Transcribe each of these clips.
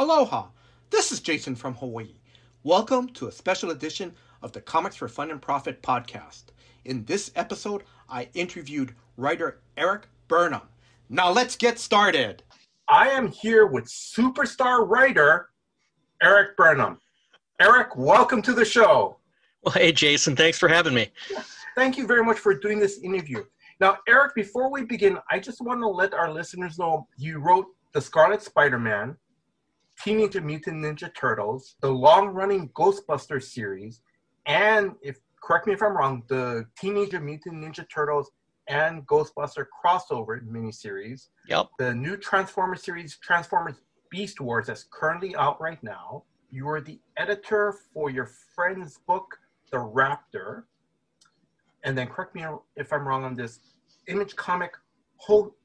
Aloha! This is Jason from Hawaii. Welcome to a special edition of the Comics for Fun and Profit podcast. In this episode, I interviewed writer Erik Burnham. Now let's get started. I am here with superstar writer Erik Burnham. Erik, welcome to the show. Well, hey, Jason. Thanks for having me. Yeah, thank you very much for doing this interview. Now, Erik, before we begin, I just want to let our listeners know you wrote The Scarlet Spider-Man, Teenage Mutant Ninja Turtles, the long-running Ghostbusters series, and, if correct me if I'm wrong, the Teenage Mutant Ninja Turtles and Ghostbuster crossover miniseries. Yep. The new Transformers series, Transformers Beast Wars, that's currently out right now. You were the editor for your friend's book, The Raptor. And then, correct me if I'm wrong on this, Image Comic Hoax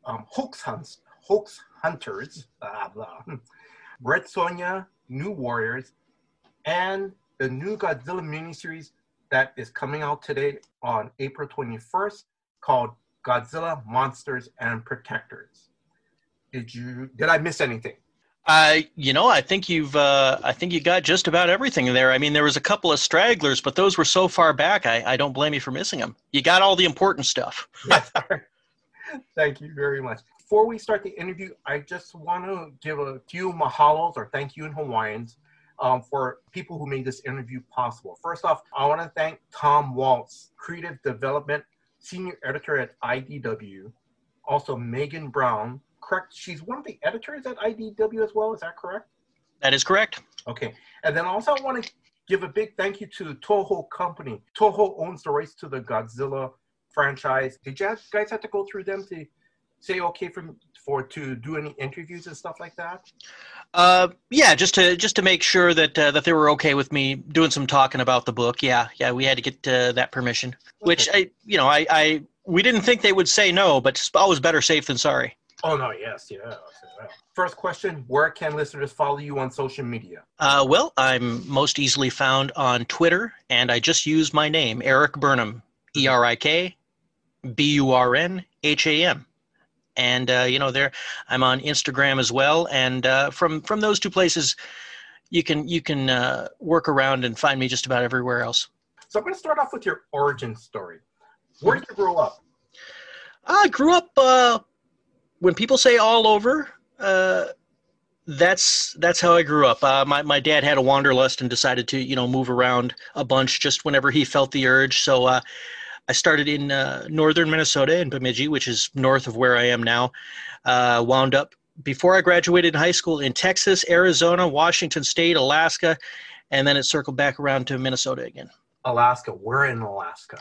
Hunters, blah, blah, Red Sonja, New Warriors, and the new Godzilla miniseries that is coming out today on April 21st called Godzilla, Monsters, and Protectors. Did I miss anything? I think you got just about everything there. I mean, there was a couple of stragglers, but those were so far back, I don't blame you for missing them. You got all the important stuff. Yes, sir. Thank you very much. Before we start the interview, I just want to give a few mahalos or thank you in Hawaiians for people who made this interview possible. First off, I want to thank Tom Waltz, Creative Development Senior Editor at IDW. Also, Megan Brown. Correct. She's one of the editors at IDW as well. Is that correct? That is correct. Okay. And then also I want to give a big thank you to the Toho company. Toho owns the rights to the Godzilla franchise. Did you guys have to go through them to say okay to do any interviews and stuff like that? Yeah, just to make sure that they were okay with me doing some talking about the book. Yeah, we had to get that permission, okay. Which we didn't think they would say no, but it's always better safe than sorry. Oh, no, yes, yeah. First question, where can listeners follow you on social media? Well, I'm most easily found on Twitter, and I just use my name, Erik Burnham, ErikBurnham. And, there I'm on Instagram as well, and from those two places, you can work around and find me just about everywhere else. So I'm going to start off with your origin story. Where did you grow up? I grew up... when people say all over, that's how I grew up. My dad had a wanderlust and decided to, move around a bunch just whenever he felt the urge. So I started in northern Minnesota in Bemidji, which is north of where I am now, wound up before I graduated high school in Texas, Arizona, Washington State, Alaska, and then it circled back around to Minnesota again. Alaska. We're in Alaska.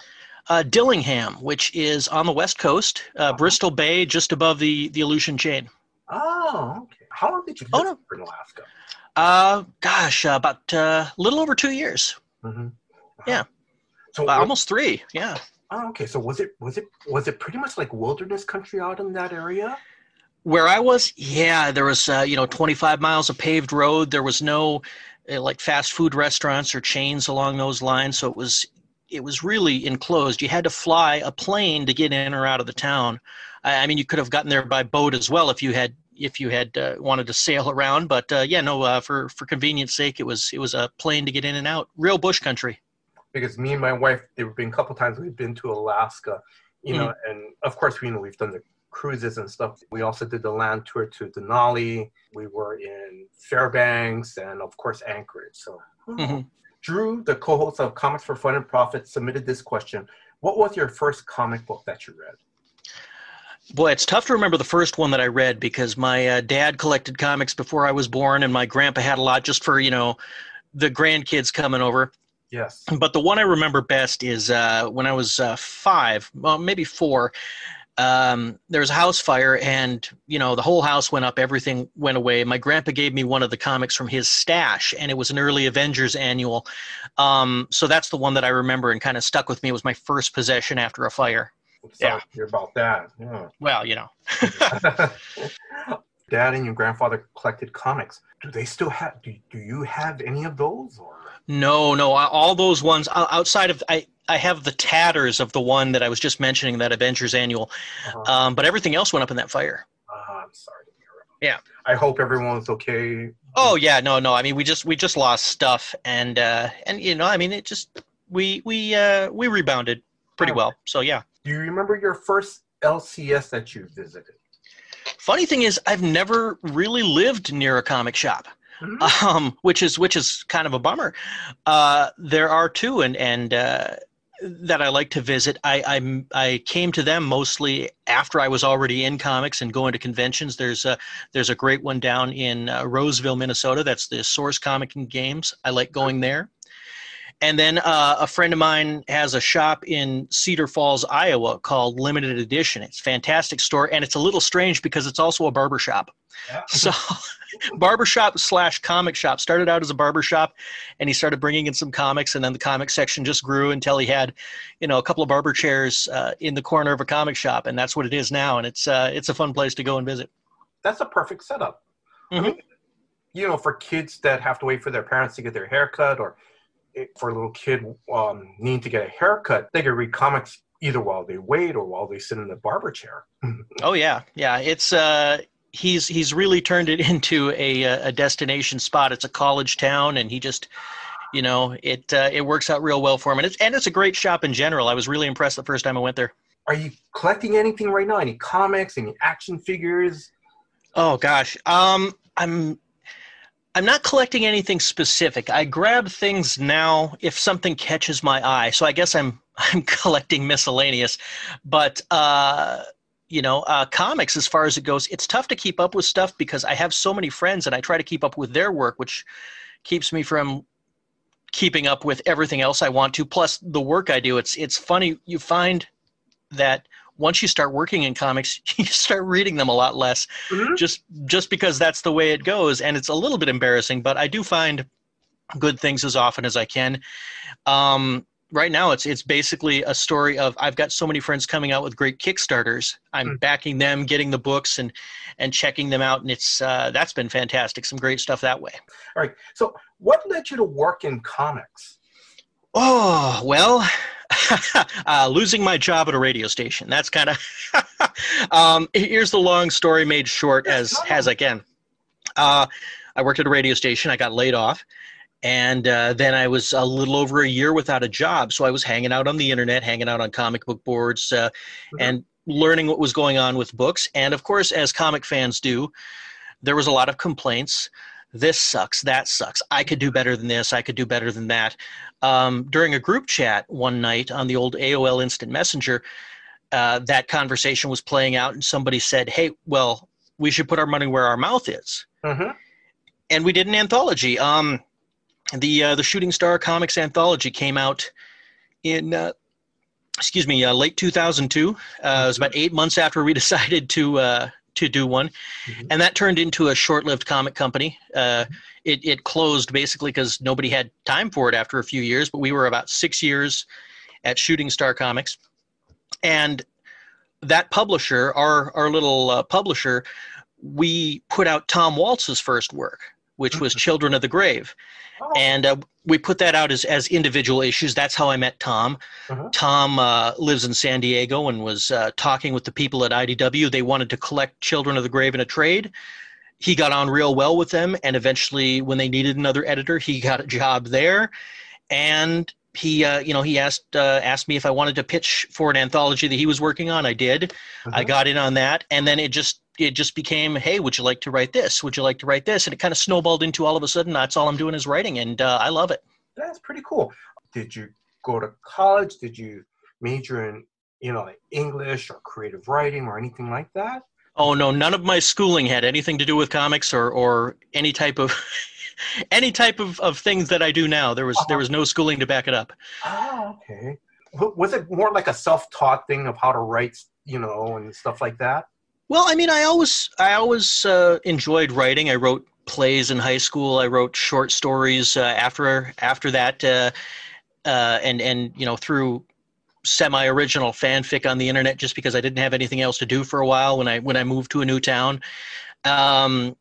Dillingham, which is on the west coast, Bristol Bay, just above the Aleutian Chain. Oh, okay. How long did you live in Alaska? About a little over 2 years. Mm-hmm. Uh-huh. Yeah, so almost 3. Yeah. Oh, okay. So was it pretty much like wilderness country out in that area? Where I was, yeah, there was 25 miles of paved road. There was no like fast food restaurants or chains along those lines, so it was really enclosed. You had to fly a plane to get in or out of the town. I mean, you could have gotten there by boat as well if you had wanted to sail around. But for convenience sake, it was a plane to get in and out. Real bush country. Because me and my wife, there have been a couple times we've been to Alaska, mm-hmm. and of course we've done the cruises and stuff. We also did the land tour to Denali. We were in Fairbanks and of course Anchorage. So. Mm-hmm. Drew, the co-host of Comics for Fun and Profit, submitted this question. What was your first comic book that you read? Boy, it's tough to remember the first one that I read because my dad collected comics before I was born, and my grandpa had a lot just for, the grandkids coming over. Yes. But the one I remember best is when I was 5, well, maybe 4, there was a house fire and, the whole house went up, everything went away. My grandpa gave me one of the comics from his stash, and it was an early Avengers annual. So that's the one that I remember and kind of stuck with me. It was my first possession after a fire. Sorry to hear about that. Yeah. Well, Dad and your grandfather collected comics. Do they still have, do you have any of those? Or? No, all those ones outside of, I have the tatters of the one that I was just mentioning, that Avengers annual, but everything else went up in that fire. I'm sorry to hear Yeah. I hope everyone's okay. Oh yeah, no. I mean, we just lost stuff, and you know, I mean, it just we rebounded pretty well. So yeah. Do you remember your first LCS that you visited? Funny thing is, I've never really lived near a comic shop, mm-hmm. which is kind of a bummer. There are two, and that I like to visit. I came to them mostly after I was already in comics and going to conventions. There's a great one down in Roseville, Minnesota. That's the Source Comic and Games. I like going there. And then a friend of mine has a shop in Cedar Falls, Iowa called Limited Edition. It's a fantastic store, and it's a little strange because it's also a barbershop. Yeah. So barbershop/comic shop. Started out as a barbershop, and he started bringing in some comics, and then the comic section just grew until he had, you know, a couple of barber chairs in the corner of a comic shop, and that's what it is now, and it's a fun place to go and visit. That's a perfect setup. Mm-hmm. I mean, you know, for kids that have to wait for their parents to get their hair cut, or for a little kid need to get a haircut, they can read comics either while they wait or while they sit in the barber chair. Oh yeah. It's he's really turned it into a destination spot. It's a college town, and he just, you know, it works out real well for him. And it's a great shop in general. I was really impressed the first time I went there. Are you collecting anything right now? Any comics? Any action figures? Oh gosh, I'm not collecting anything specific. I grab things now if something catches my eye. So I guess I'm collecting miscellaneous, but comics, as far as it goes, it's tough to keep up with stuff because I have so many friends and I try to keep up with their work, which keeps me from keeping up with everything else I want to. Plus the work I do, it's funny. You find that once you start working in comics, you start reading them a lot less, mm-hmm. just because that's the way it goes. And it's a little bit embarrassing, but I do find good things as often as I can. Right now, it's basically a story of I've got so many friends coming out with great Kickstarters. I'm mm-hmm. backing them, getting the books, and checking them out. And it's that's been fantastic. Some great stuff that way. All right. So what led you to work in comics? Oh, well... losing my job at a radio station. That's kind of here's the long story made short as I can. I worked at a radio station. I got laid off, and then I was a little over a year without a job. So I was hanging out on the internet, hanging out on comic book boards, mm-hmm. and learning what was going on with books. And of course, as comic fans do, there was a lot of complaints. This sucks, that sucks, I could do better than this, I could do better than that. During a group chat one night on the old AOL Instant Messenger, that conversation was playing out, and somebody said, hey, well, we should put our money where our mouth is. Mm-hmm. And we did an anthology. The Shooting Star Comics anthology came out in... late 2002. It was about 8 months after we decided to do one, mm-hmm. and that turned into a short-lived comic company. It closed basically because nobody had time for it after a few years, but we were about 6 years at Shooting Star Comics, and that publisher, our little publisher, we put out Tom Waltz's first work, which was Children of the Grave. Oh. And we put that out as individual issues. That's how I met Tom. Uh-huh. Tom lives in San Diego and was talking with the people at IDW. They wanted to collect Children of the Grave in a trade. He got on real well with them, and eventually when they needed another editor, he got a job there. And he asked me if I wanted to pitch for an anthology that he was working on. I did. Uh-huh. I got in on that, and then it just became, hey, would you like to write this? Would you like to write this? And it kind of snowballed into all of a sudden, that's all I'm doing is writing, and I love it. That's pretty cool. Did you go to college? Did you major in, English or creative writing or anything like that? Oh, no, none of my schooling had anything to do with comics or any type of of things that I do now. There was no schooling to back it up. Oh, okay. Was it more like a self-taught thing of how to write, and stuff like that? Well, I mean, I always enjoyed writing. I wrote plays in high school. I wrote short stories after that, and through semi-original fanfic on the internet, just because I didn't have anything else to do for a while when I moved to a new town, and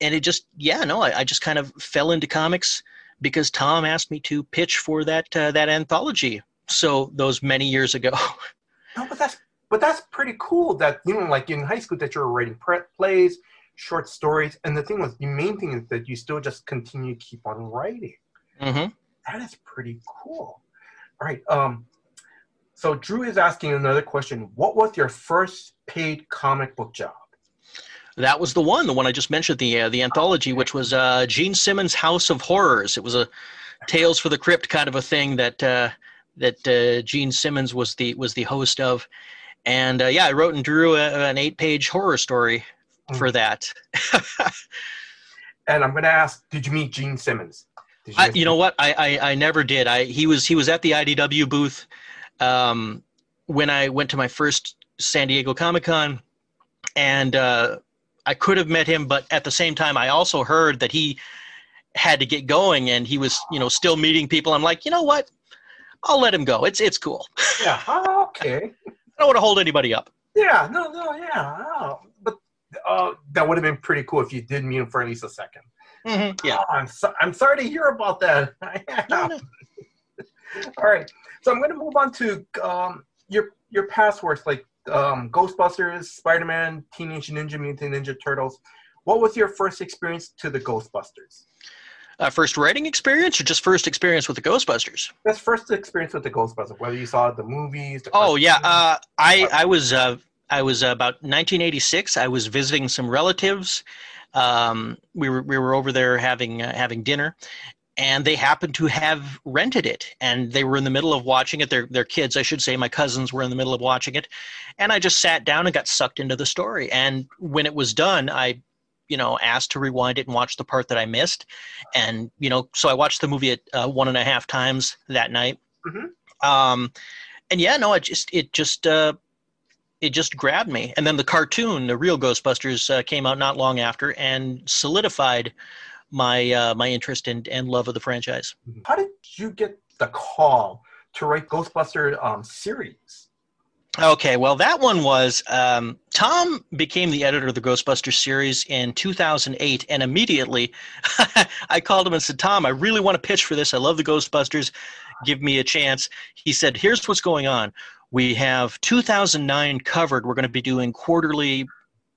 it just I just kind of fell into comics because Tom asked me to pitch for that anthology. So those many years ago. No, but that's pretty cool that, like in high school, that you're writing plays, short stories. And the thing was, the main thing is that you still just continue to keep on writing. Mm-hmm. That is pretty cool. All right. So Drew is asking another question. What was your first paid comic book job? That was the one I just mentioned, the anthology, okay. Which was Gene Simmons' House of Horrors. It was a Tales for the Crypt kind of a thing that Gene Simmons was the host of, and yeah, I wrote and drew an 8-page horror story for that. And I'm going to ask, did you meet Gene Simmons? You know what? I never did. He was at the IDW booth when I went to my first San Diego Comic-Con, and I could have met him, but at the same time, I also heard that he had to get going, and he was, still meeting people. I'm like, you know what? I'll let him go. It's cool. Yeah. Oh, okay. I don't want to hold anybody up. Yeah. No. Yeah. Oh, but that would have been pretty cool if you did meet him for at least a second. Mm-hmm. Yeah. Oh, I'm sorry to hear about that. No. All right. So I'm going to move on to your past works, like Ghostbusters, Spider-Man, Teenage Ninja Mutant Ninja Turtles. What was your first experience to the Ghostbusters? First writing experience, or just first experience with the Ghostbusters? That's first experience with the Ghostbusters, whether you saw the movies. I was about 1986. I was visiting some relatives. We were over there having dinner, and they happened to have rented it, and they were in the middle of watching it. Their kids, I should say, my cousins were in the middle of watching it, and I just sat down and got sucked into the story. And when it was done, I asked to rewind it and watch the part that I missed. And, so I watched the movie at 1.5 times that night. Mm-hmm. It just grabbed me. And then the cartoon, the Real Ghostbusters, came out not long after and solidified my interest and love of the franchise. How did you get the call to write Ghostbuster series? Okay, well, that one was Tom became the editor of the Ghostbusters series in 2008, and immediately I called him and said, Tom, I really want to pitch for this. I love the Ghostbusters. Give me a chance. He said, here's what's going on. We have 2009 covered. We're going to be doing quarterly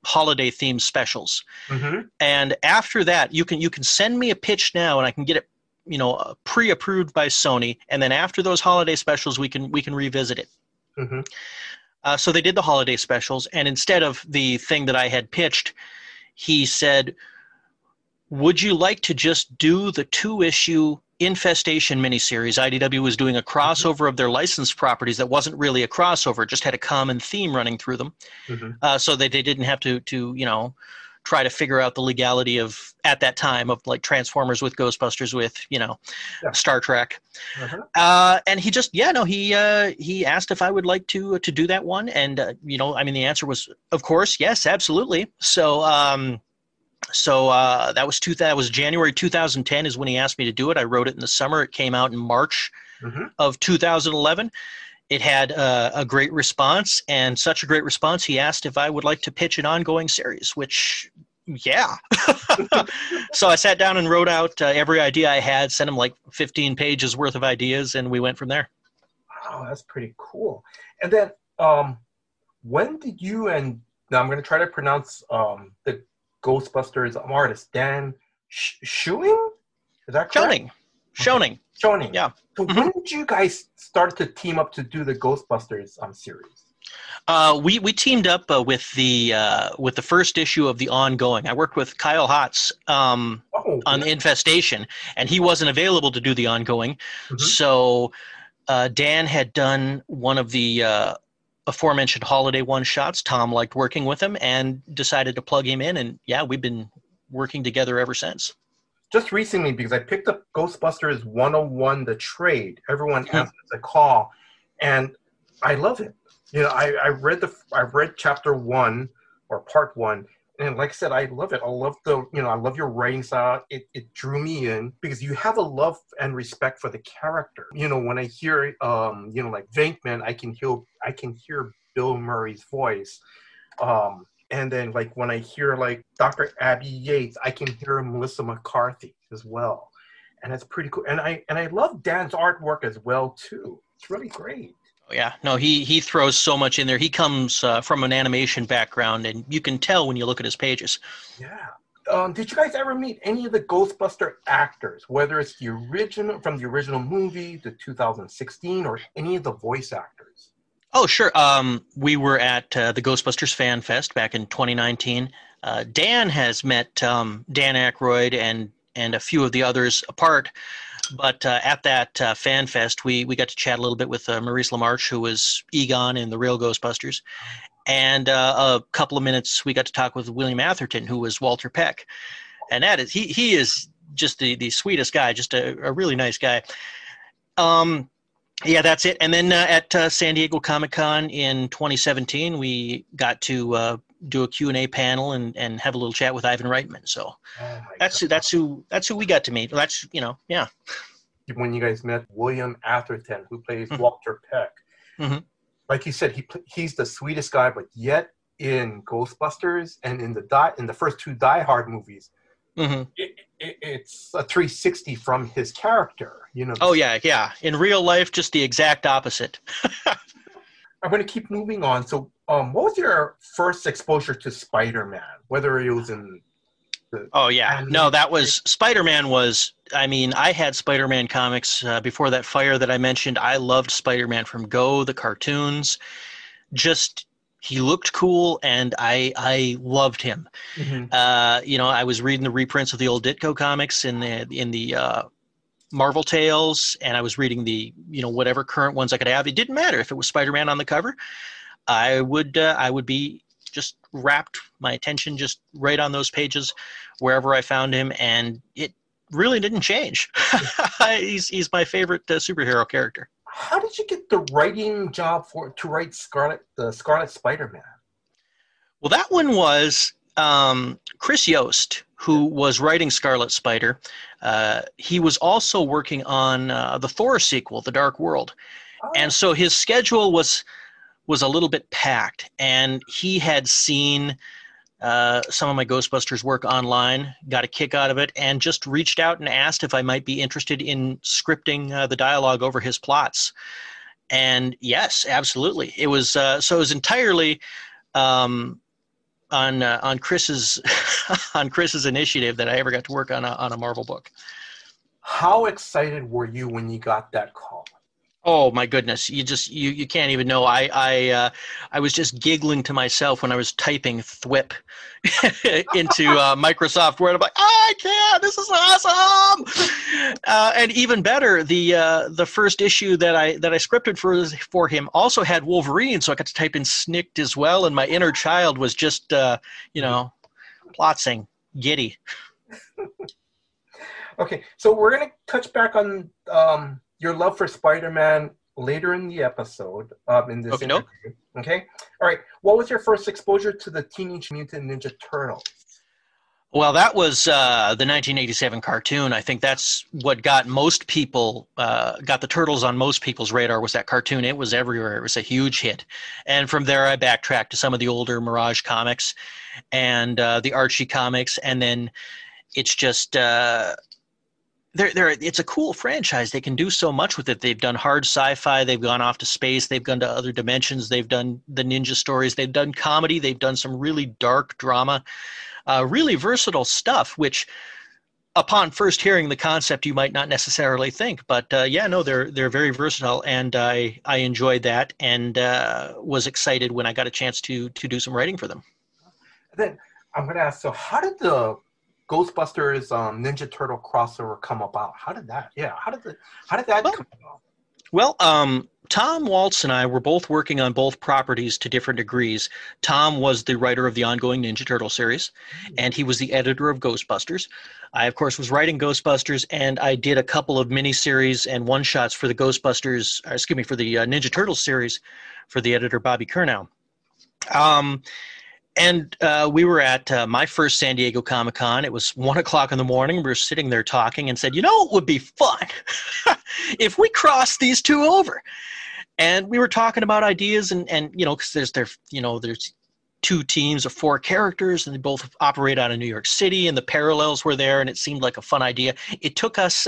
holiday-themed specials. Mm-hmm. And after that, you can send me a pitch now, and I can get it pre-approved by Sony, and then after those holiday specials, we can revisit it. Mm-hmm. So they did the holiday specials, and instead of the thing that I had pitched, he said, would you like to just do the 2-issue Infestation miniseries? IDW was doing a crossover mm-hmm. of their licensed properties that wasn't really a crossover, it just had a common theme running through them, mm-hmm. So that they didn't have to try to figure out the legality of, at that time, of like Transformers with Ghostbusters with, yeah. Star Trek. Uh-huh. And he just, he asked if I would like to do that one. And, the answer was, of course, yes, absolutely. So, that was January 2010 is when he asked me to do it. I wrote it in the summer. It came out in March mm-hmm. of 2011. It had a great response, and such a great response, he asked if I would like to pitch an ongoing series, which, yeah. So I sat down and wrote out every idea I had, sent him like 15 pages worth of ideas, and we went from there. Wow, that's pretty cool. And then when did you and – now I'm going to try to pronounce the Ghostbusters artist, Dan Schoening? Is that correct? Schoening. Yeah. So mm-hmm. when did you guys start to team up to do the Ghostbusters series? We teamed up with the first issue of the ongoing. I worked with Kyle Hotz on Infestation, and he wasn't available to do the ongoing. Mm-hmm. So Dan had done one of the aforementioned holiday one-shots. Tom liked working with him and decided to plug him in, and yeah, we've been working together ever since. Just recently, because I picked up Ghostbusters 101, the trade. Everyone answers a call, and I love it. I read chapter 1 or part 1, and like I said, I love it. I love I love your writing style. It drew me in because you have a love and respect for the character. When I hear like Venkman, I can hear Bill Murray's voice. And then, like, when I hear, like, Dr. Abby Yates, I can hear Melissa McCarthy as well. And that's pretty cool. And I love Dan's artwork as well, too. It's really great. Yeah, no, he throws so much in there. He comes from an animation background, and you can tell when you look at his pages. Yeah. Did you guys ever meet any of the Ghostbuster actors, whether it's the original from the original movie, the 2016, or any of the voice actors? Oh, sure. We were at the Ghostbusters Fan Fest back in 2019. Dan has met Dan Aykroyd and a few of the others apart. But at that fan fest, we got to chat a little bit with Maurice LaMarche, who was Egon in The Real Ghostbusters. And a couple of minutes, we got to talk with William Atherton, who was Walter Peck. And that is, he is just the sweetest guy, just a really nice guy. Yeah, that's it. And then at San Diego Comic-Con in 2017, we got to do a Q&A panel and have a little chat with Ivan Reitman. So that's who we got to meet. That's, you know, yeah. When you guys met William Atherton, who plays Walter Peck, like you said, he's the sweetest guy, but yet in Ghostbusters and in the first two Die Hard movies, it's a 360 from his character, you know. Oh yeah, yeah. In real life, just the exact opposite. I'm going to keep moving on. So, what was your first exposure to Spider-Man? Whether it was in the Spider-Man was. I mean, I had Spider-Man comics before that fire that I mentioned. I loved Spider-Man from Go, the cartoons. Just he looked cool, and I loved him. You know, I was reading the reprints of the old Ditko comics in the Marvel Tales, and I was reading the, you know, whatever current ones I could have. It didn't matter if it was Spider-Man on the cover. I would be just wrapped, my attention just right on those pages wherever I found him, and it really didn't change. He's my favorite superhero character. How did you get the writing job to write the Scarlet Spider-Man? Well, that one was Chris Yost, who was writing Scarlet Spider. He was also working on the Thor sequel, The Dark World. Oh. And so his schedule was a little bit packed, and he had seen some of my Ghostbusters work online, got a kick out of it, and just reached out and asked if I might be interested in scripting the dialogue over his plots. And yes, absolutely. It was so it was entirely on Chris's on Chris's initiative that I ever got to work on a Marvel book. How excited were you when you got that call? Oh my goodness! You can't even know. I was just giggling to myself when I was typing "thwip" into Microsoft Word. I'm like, I can't. This is awesome! And even better, the first issue that I scripted for him also had Wolverine, so I got to type in "snicked" as well. And my inner child was just, you know, plotzing, giddy. Okay, so we're gonna touch back on your love for Spider-Man later in the episode, in this interview. Okay? All right. What was your first exposure to the Teenage Mutant Ninja Turtles? Well, that was the 1987 cartoon. I think that's what got most people, got the Turtles on most people's radar, was that cartoon. It was everywhere. It was a huge hit. And from there, I backtracked to some of the older Mirage comics and the Archie comics. And then it's just... it's a cool franchise. They can do so much with it. They've done hard sci-fi. They've gone off to space. They've gone to other dimensions. They've done the ninja stories. They've done comedy. They've done some really dark drama, really versatile stuff, which upon first hearing the concept, you might not necessarily think. But yeah, no, they're very versatile, and I enjoyed that, and was excited when I got a chance to do some writing for them. Then I'm going to ask, so how did the Ghostbusters Ninja Turtle crossover come about? How did that come about? Well, Tom Waltz and I were both working on both properties to different degrees. Tom was the writer of the ongoing Ninja Turtle series, and he was the editor of Ghostbusters. I, of course, was writing Ghostbusters, and I did a couple of miniseries and one-shots for the Ninja Turtle series for the editor Bobby Curnow. And we were at my first San Diego Comic-Con. It was 1:00 in the morning. We were sitting there talking and said, you know, it would be fun if we crossed these two over. And we were talking about ideas and you know, because there's two teams of four characters, and they both operate out of New York City, and the parallels were there, and it seemed like a fun idea. It took us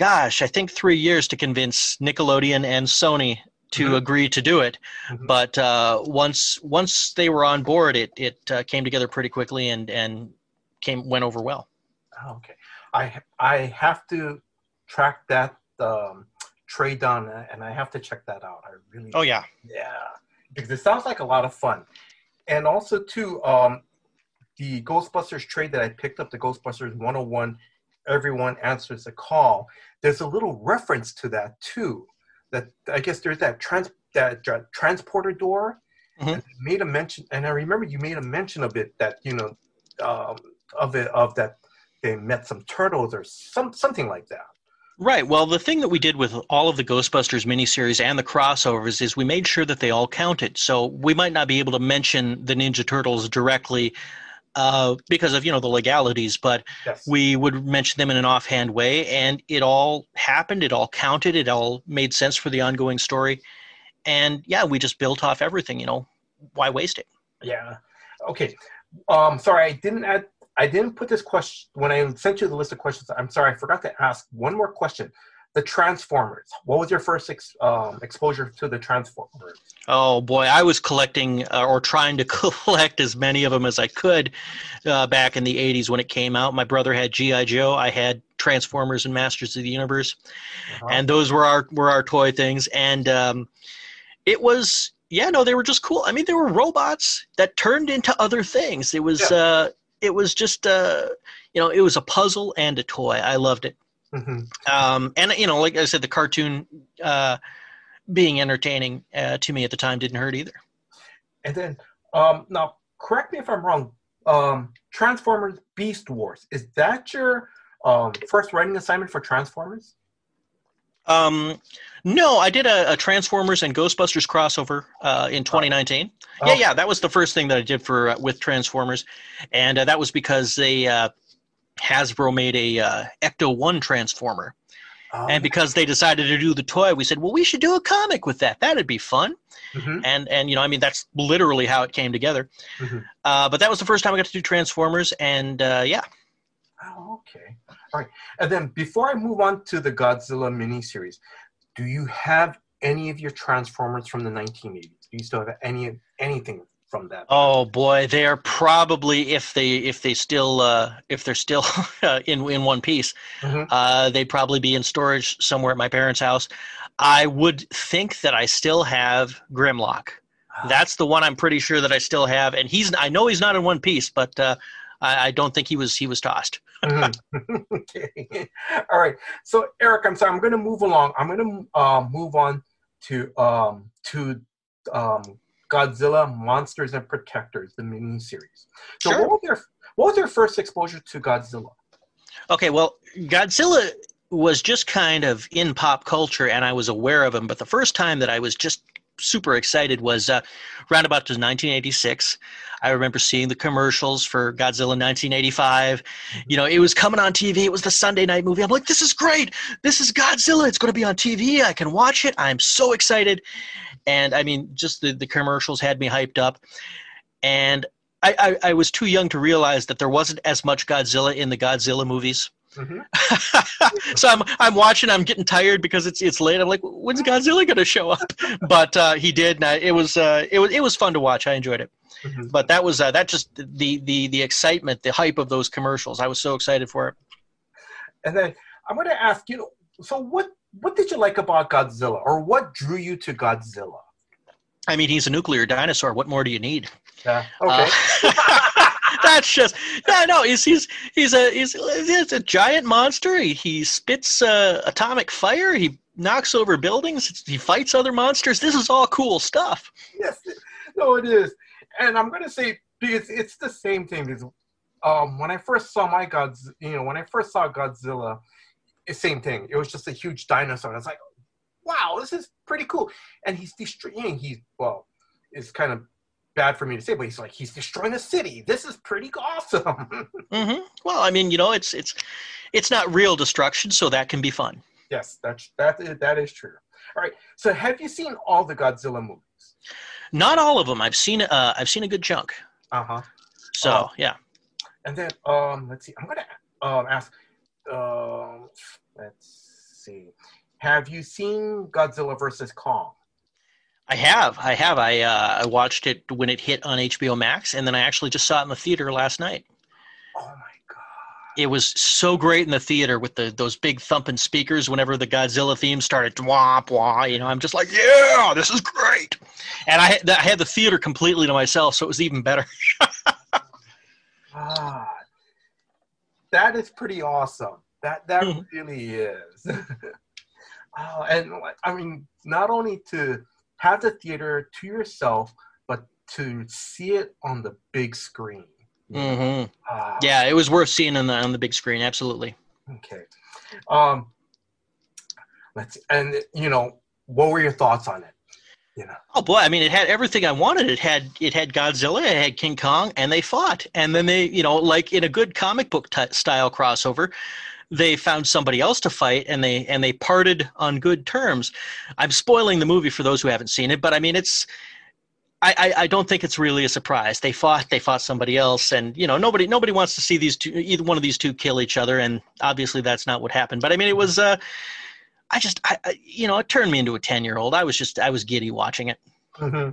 gosh, I think 3 years to convince Nickelodeon and Sony to agree to do it. But once they were on board, it came together pretty quickly and went over well. Okay. I have to track that trade down, and I have to check that out. I really. Oh, yeah. Yeah. Because it sounds like a lot of fun. And also, too, the Ghostbusters trade that I picked up, the Ghostbusters 101, Everyone Answers the Call, there's a little reference to that, too. That I guess there's that transporter door. Mm-hmm. Made a mention, and I remember you made a mention of it, that, you know, that they met some turtles or something like that. Right. Well, the thing that we did with all of the Ghostbusters miniseries and the crossovers is we made sure that they all counted. So we might not be able to mention the Ninja Turtles directly because of, you know, the legalities, but yes, we would mention them in an offhand way, and it all happened. It all counted. It all made sense for the ongoing story. And yeah, we just built off everything, you know, why waste it? Yeah. Okay. Sorry, I didn't put this question when I sent you the list of questions. I'm sorry, I forgot to ask one more question. The Transformers. What was your first exposure to the Transformers? Oh boy, I was collecting or trying to collect as many of them as I could back in the 80s when it came out. My brother had G.I. Joe. I had Transformers and Masters of the Universe, and those were our toy things. And it was, yeah, no, they were just cool. I mean, they were robots that turned into other things. It was. Yeah. It was just, you know, it was a puzzle and a toy. I loved it. Mm-hmm. And, you know, like I said, the cartoon being entertaining to me at the time didn't hurt either. And then, now, correct me if I'm wrong, Transformers Beast Wars, is that your first writing assignment for Transformers? No, I did a Transformers and Ghostbusters crossover in 2019. Oh. Yeah, that was the first thing that I did for with Transformers, and that was because they Hasbro made a Ecto-1 Transformer, and because they decided to do the toy, we said, well, we should do a comic with that. That'd be fun. Mm-hmm. And you know, I mean, that's literally how it came together. Mm-hmm. But that was the first time I got to do Transformers, and yeah. Oh, okay. All right. And then before I move on to the Godzilla miniseries, do you have any of your Transformers from the 1980s? Do you still have anything from that? Oh boy, they are probably, if they're still in one piece, they'd probably be in storage somewhere at my parents' house. I would think that I still have Grimlock. That's the one I'm pretty sure that I still have, and I know he's not in one piece, but I don't think he was tossed. Okay. All right. So, Eric, I'm sorry. I'm going to move along. I'm going to move on to Godzilla, Monsters and Protectors, the miniseries. So, sure. What was your first exposure to Godzilla? Okay. Well, Godzilla was just kind of in pop culture, and I was aware of him. But the first time that I was just super excited was round about 1986. I remember seeing the commercials for Godzilla 1985. You know, it was coming on TV. It was the Sunday night movie. I'm like, this is great. This is Godzilla. It's going to be on TV. I can watch it. I'm so excited. And I mean, just the commercials had me hyped up. And I was too young to realize that there wasn't as much Godzilla in the Godzilla movies. Mm-hmm. So I'm watching. I'm getting tired because it's late. I'm like, when's Godzilla gonna show up? But he did, and it was fun to watch. I enjoyed it. Mm-hmm. But that was that just the excitement, the hype of those commercials. I was so excited for it. And then I'm gonna ask you. So what did you like about Godzilla, or what drew you to Godzilla? I mean, he's a nuclear dinosaur. What more do you need? Yeah. Okay. That's just he's a giant monster. He spits atomic fire. He knocks over buildings. He fights other monsters. This is all cool stuff. Yes, no, it is. And I'm gonna say because it's the same thing. Is when I first saw Godzilla, the same thing. It was just a huge dinosaur. And I was like, wow, this is pretty cool. And he's destroying. It's kind of bad for me to say, but he's destroying a city. This is pretty awesome. Mm-hmm. Well, I mean, you know, it's not real destruction, so that can be fun. Yes, that is true. All right. So, have you seen all the Godzilla movies? Not all of them. I've seen a good chunk. So yeah. And then let's see. I'm gonna ask. Let's see. Have you seen Godzilla vs. Kong? I have. I watched it when it hit on HBO Max, and then I actually just saw it in the theater last night. Oh, my God. It was so great in the theater with those big thumping speakers whenever the Godzilla theme started. Wah, wah, you know, I'm just like, yeah, this is great. And I had the theater completely to myself, so it was even better. Ah, that is pretty awesome. That really is. Oh, and I mean, not only to have the theater to yourself, but to see it on the big screen. Mm-hmm. Yeah, it was worth seeing on the big screen. Absolutely. Okay. What were your thoughts on it? You know. Oh boy! I mean, it had everything I wanted. It had Godzilla, it had King Kong, and they fought. And then they, you know, like in a good comic book style crossover, they found somebody else to fight, and they parted on good terms. I'm spoiling the movie for those who haven't seen it, but I mean, it's. I don't think it's really a surprise. They fought somebody else, and you know nobody wants to see these two, either one of these two, kill each other, and obviously that's not what happened. But I mean, it was. It turned me into a 10-year-old. I was giddy watching it. Okay.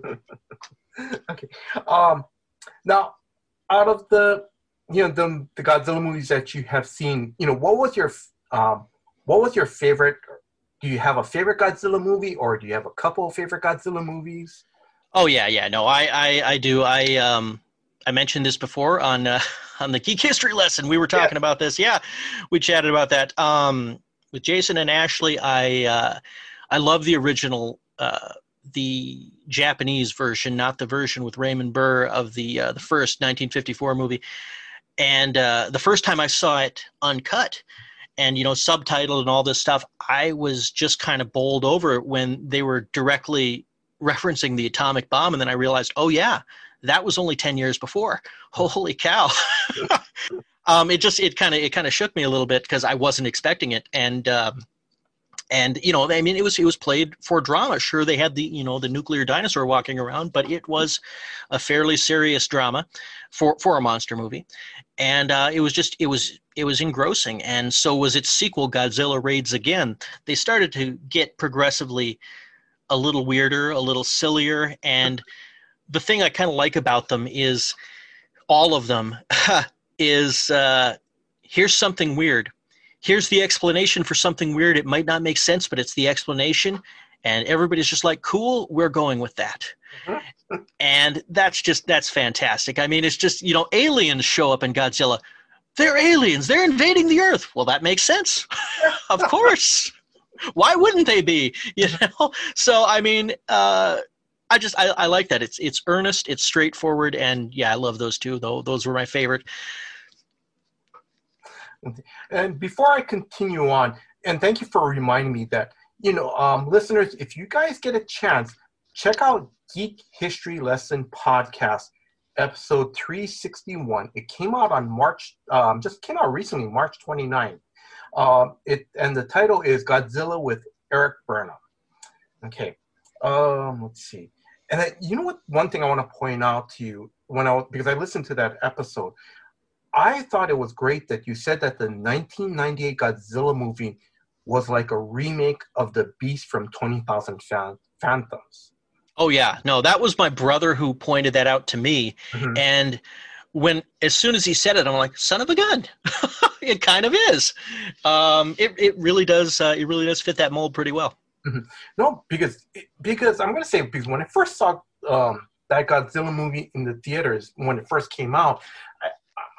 Now, out of the Godzilla movies that you have seen, you know, what was your favorite? Do you have a favorite Godzilla movie, or do you have a couple of favorite Godzilla movies? Oh yeah. No, I do. I mentioned this before on the Geek History Lesson. We were talking about this. Yeah, we chatted about that. With Jason and Ashley, I love the original, the Japanese version, not the version with Raymond Burr of the first 1954 movie. And the first time I saw it uncut and, you know, subtitled and all this stuff, I was just kind of bowled over when they were directly referencing the atomic bomb. And then I realized, oh, yeah, that was only 10 years before. Holy cow. It kind of shook me a little bit because I wasn't expecting it, and you know, I mean, it was played for drama. Sure, they had the nuclear dinosaur walking around, but it was a fairly serious drama for a monster movie, and it was engrossing. And so was its sequel, Godzilla Raids Again. They started to get progressively a little weirder, a little sillier, and the thing I kind of like about them is all of them. is here's something weird. Here's the explanation for something weird. It might not make sense, but it's the explanation. And everybody's just like, cool, we're going with that. Mm-hmm. And that's fantastic. I mean, it's just, you know, aliens show up in Godzilla. They're aliens. They're invading the Earth. Well, that makes sense. Of course. Why wouldn't they be? You know? So, I mean, I like that. It's earnest, it's straightforward, and yeah, I love those two. Though those were my favorite. And before I continue on, and thank you for reminding me that, you know, listeners, if you guys get a chance, check out Geek History Lesson Podcast, episode 361. It came out on March 29th. And the title is Godzilla with Erik Burnham. Okay. Let's see. And you know what? One thing I want to point out to you, because I listened to that episode, I thought it was great that you said that the 1998 Godzilla movie was like a remake of the Beast from 20,000 Phantoms. Oh yeah, no, that was my brother who pointed that out to me, mm-hmm. And as soon as he said it, I'm like, son of a gun, it kind of is. It really does fit that mold pretty well. Mm-hmm. No, because I'm going to say, because when I first saw that Godzilla movie in the theaters, when it first came out,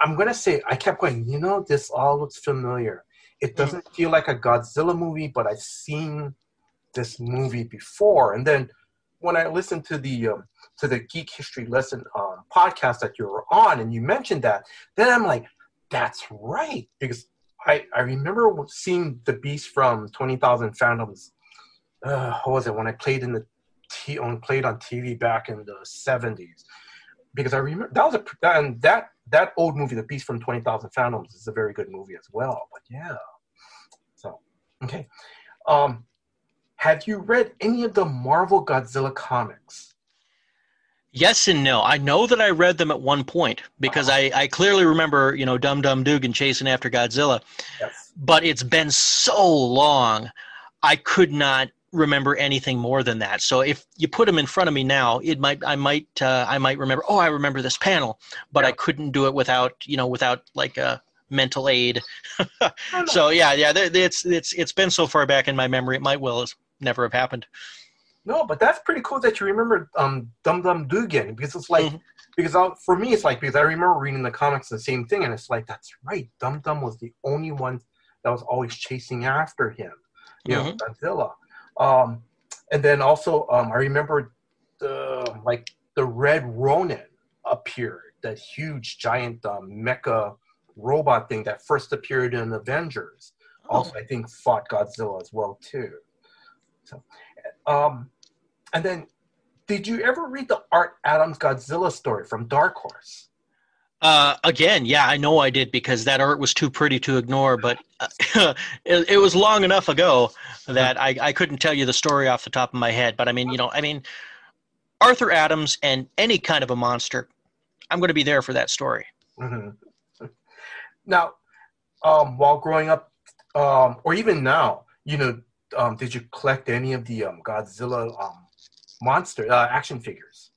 I'm going to say, I kept going, you know, this all looks familiar. It doesn't feel like a Godzilla movie, but I've seen this movie before. And then when I listened to the Geek History Lesson podcast that you were on, and you mentioned that, then I'm like, that's right. Because I remember seeing the Beast from 20,000 Phantoms. What was it, when I played on TV back in the 70s? Because I remember that old movie, The Beast from 20,000 Phantoms, is a very good movie as well. But yeah, so okay. Have you read any of the Marvel Godzilla comics? Yes and no. I know that I read them at one point because I clearly remember, you know, Dum Dum Dugan chasing after Godzilla. Yes. But it's been so long, I could not remember anything more than that. So if you put them in front of me now, it might I might remember. Oh, I remember this panel, but yeah. I couldn't do it without, you know, without like a mental aid. So yeah, it's been so far back in my memory, it might well never have happened. No, but that's pretty cool that you remember Dum Dum Dugan, because it's like, because for me, it's like, because I remember reading the comics the same thing, and it's like, that's right, Dum Dum was the only one that was always chasing after him, you know, Godzilla. And then also, I remember the Red Ronin appeared, that huge giant mecha robot thing that first appeared in Avengers. Oh. Also, I think fought Godzilla as well too. So. And then, did you ever read the Art Adams Godzilla story from Dark Horse? Again, yeah, I know I did, because that art was too pretty to ignore, but it was long enough ago that I couldn't tell you the story off the top of my head. But I mean, Arthur Adams and any kind of a monster, I'm going to be there for that story. Mm-hmm. Now, while growing up, or even now, did you collect any of the Godzilla monster action figures?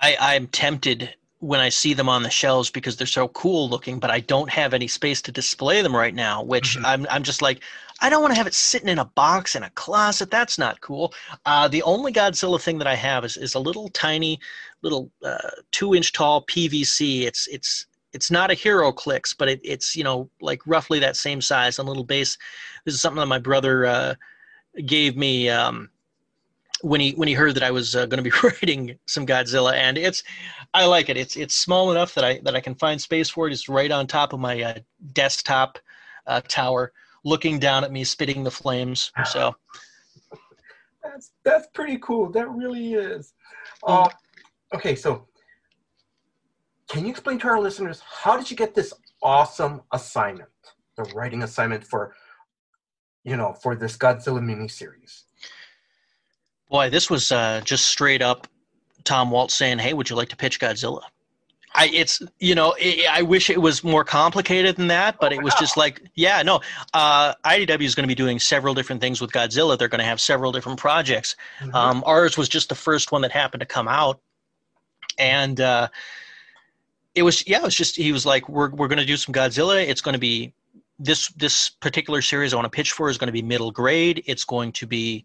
I'm tempted when I see them on the shelves because they're so cool looking, but I don't have any space to display them right now, which I'm just like, I don't want to have it sitting in a box in a closet. That's not cool. The only Godzilla thing that I have is a little tiny, little 2-inch tall PVC. It's not a Hero Clicks, but it's like roughly that same size on a little base. This is something that my brother gave me when he heard that I was going to be writing some Godzilla, and I like it. It's small enough that I can find space for it. It's right on top of my desktop tower, looking down at me, spitting the flames. So that's pretty cool. That really is. Okay, so. Can you explain to our listeners, how did you get this awesome assignment, the writing assignment for this Godzilla miniseries? Boy, this was just straight up Tom Waltz saying, hey, would you like to pitch Godzilla? I wish it was more complicated than that, but it was just like, yeah, no. IDW is going to be doing several different things with Godzilla. They're going to have several different projects. Mm-hmm. Ours was just the first one that happened to come out. And, he was like, we're going to do some Godzilla. It's going to be this particular series I want to pitch for is going to be middle grade. It's going to be,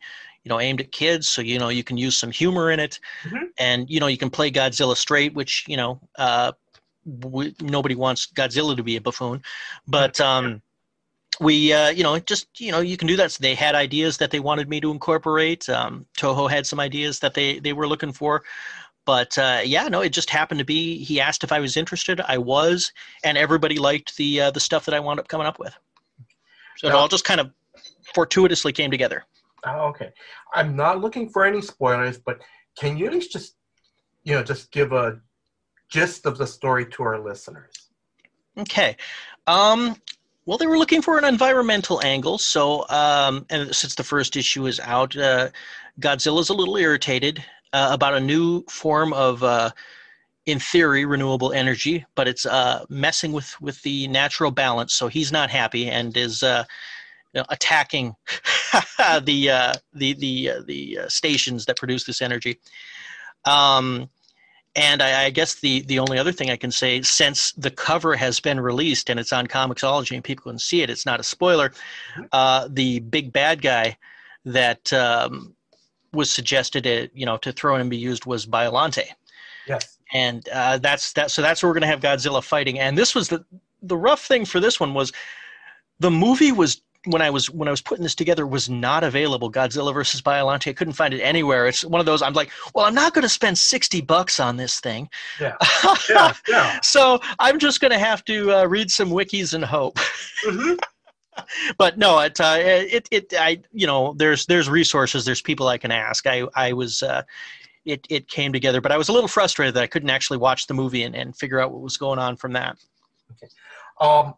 aimed at kids. So, you can use some humor in it and, you can play Godzilla straight, which, nobody wants Godzilla to be a buffoon, but, you can do that. So they had ideas that they wanted me to incorporate. Toho had some ideas that they were looking for. But it just happened to be he asked if I was interested. I was, and everybody liked the stuff that I wound up coming up with. So it all just kind of fortuitously came together. Oh, okay. I'm not looking for any spoilers, but can you at least just give a gist of the story to our listeners? Okay. Well, they were looking for an environmental angle. So, and since the first issue is out, Godzilla's a little irritated. About a new form of, in theory, renewable energy, but it's messing with the natural balance. So he's not happy and is attacking the stations that produce this energy. And I guess the only other thing I can say, since the cover has been released and it's on Comixology and people can see it, it's not a spoiler. The big bad guy that was suggested to throw in and be used was Biollante. Yes. And that's that. So that's where we're going to have Godzilla fighting. And this was the rough thing for this one was the movie was, when I was putting this together, was not available. Godzilla versus Biollante. I couldn't find it anywhere. It's one of those, I'm like, well, I'm not going to spend $60 on this thing. Yeah. yeah. So I'm just going to have to read some wikis and hope. Mm-hmm. But no, there's resources, there's people I can ask. It came together, but I was a little frustrated that I couldn't actually watch the movie and figure out what was going on from that. Okay.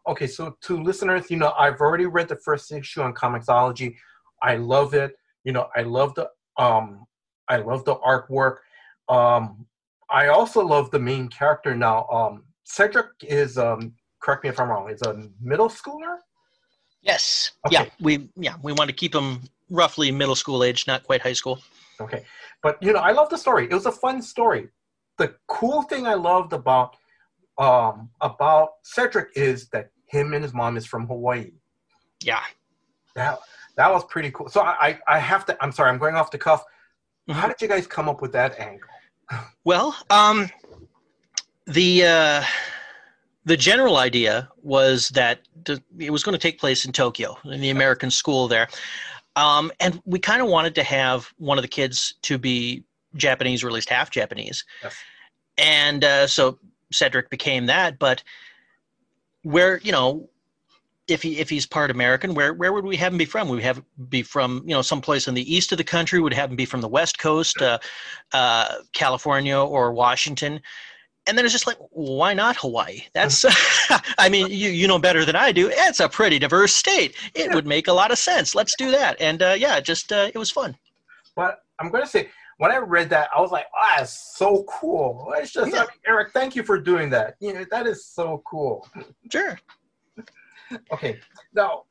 Okay. So to listeners, I've already read the first issue on Comixology. I love it. I love the artwork. I also love the main character now. Cedric is, correct me if I'm wrong, is a middle schooler? Yes. Okay. Yeah, we want to keep him roughly middle school age, not quite high school. Okay. But, you know, I love the story. It was a fun story. The cool thing I loved about Cedric is that him and his mom is from Hawaii. Yeah. That was pretty cool. So I have to – I'm sorry, I'm going off the cuff. How did you guys come up with that angle? Well, the general idea was that it was going to take place in Tokyo, in the American school there. And we kind of wanted to have one of the kids to be Japanese, or at least half Japanese. Yes. And so Cedric became that. But where, you know, if he's part American, where would we have him be from? We would have him be from, you know, someplace in the east of the country. We would have him be from the West Coast, California or Washington. And then it's just like, why not Hawaii? That's, I mean, you know better than I do. It's a pretty diverse state. It would make a lot of sense. Let's do that. And it was fun. But I'm going to say, when I read that, I was like, that's so cool. It's just, yeah. I mean, Eric, thank you for doing that. You know, that is so cool. Sure. Okay. Now,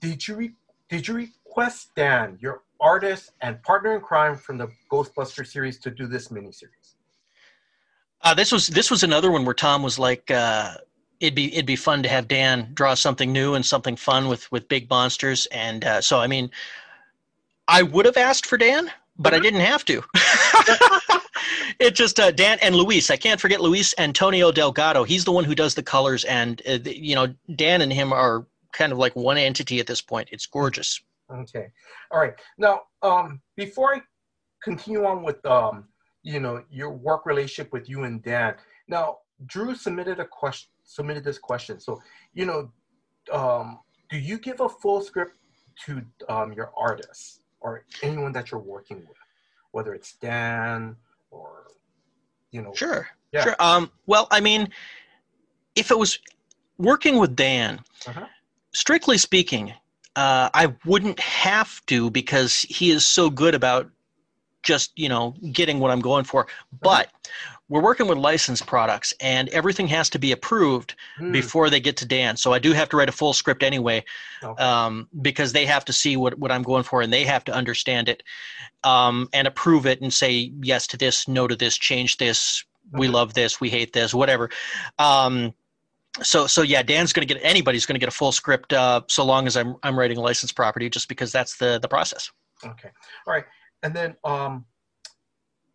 did you request Dan, your artist and partner in crime from the Ghostbusters series, to do this miniseries? This was another one where Tom was like, it'd be fun to have Dan draw something new and something fun with big monsters. And so, I mean, I would have asked for Dan, but I didn't have to. It just Dan and Luis. I can't forget Luis Antonio Delgado. He's the one who does the colors, and Dan and him are kind of like one entity at this point. It's gorgeous. Okay, all right. Now, before I continue on with your work relationship with you and Dan, now Drew submitted this question. So, you know, do you give a full script to your artists or anyone that you're working with, whether it's Dan? Or, you know. Sure. Yeah. Sure. Well, I mean, if it was working with Dan, strictly speaking, I wouldn't have to, because he is so good about just, you know, getting what I'm going for. But we're working with licensed products, and everything has to be approved before they get to Dan. So I do have to write a full script anyway, because they have to see what I'm going for, and they have to understand it and approve it and say yes to this, no to this, change this, we love this, we hate this, whatever. So yeah, anybody's going to get a full script so long as I'm writing a licensed property, just because that's the process. Okay. All right. And then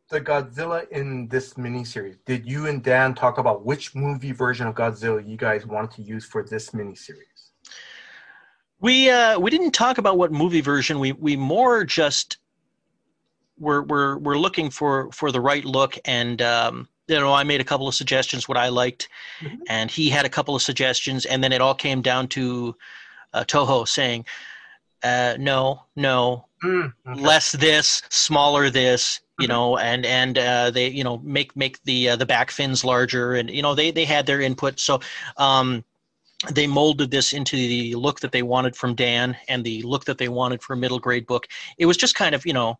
the Godzilla in this miniseries, did you and Dan talk about which movie version of Godzilla you guys wanted to use for this miniseries? We didn't talk about what movie version. We more just we're looking for the right look, and I made a couple of suggestions what I liked, and he had a couple of suggestions, and then it all came down to Toho saying, no. Less this, smaller this, you know, and they, you know, make the back fins larger, and, you know, they had their input. So they molded this into the look that they wanted from Dan and the look that they wanted for a middle grade book. It was just kind of, you know,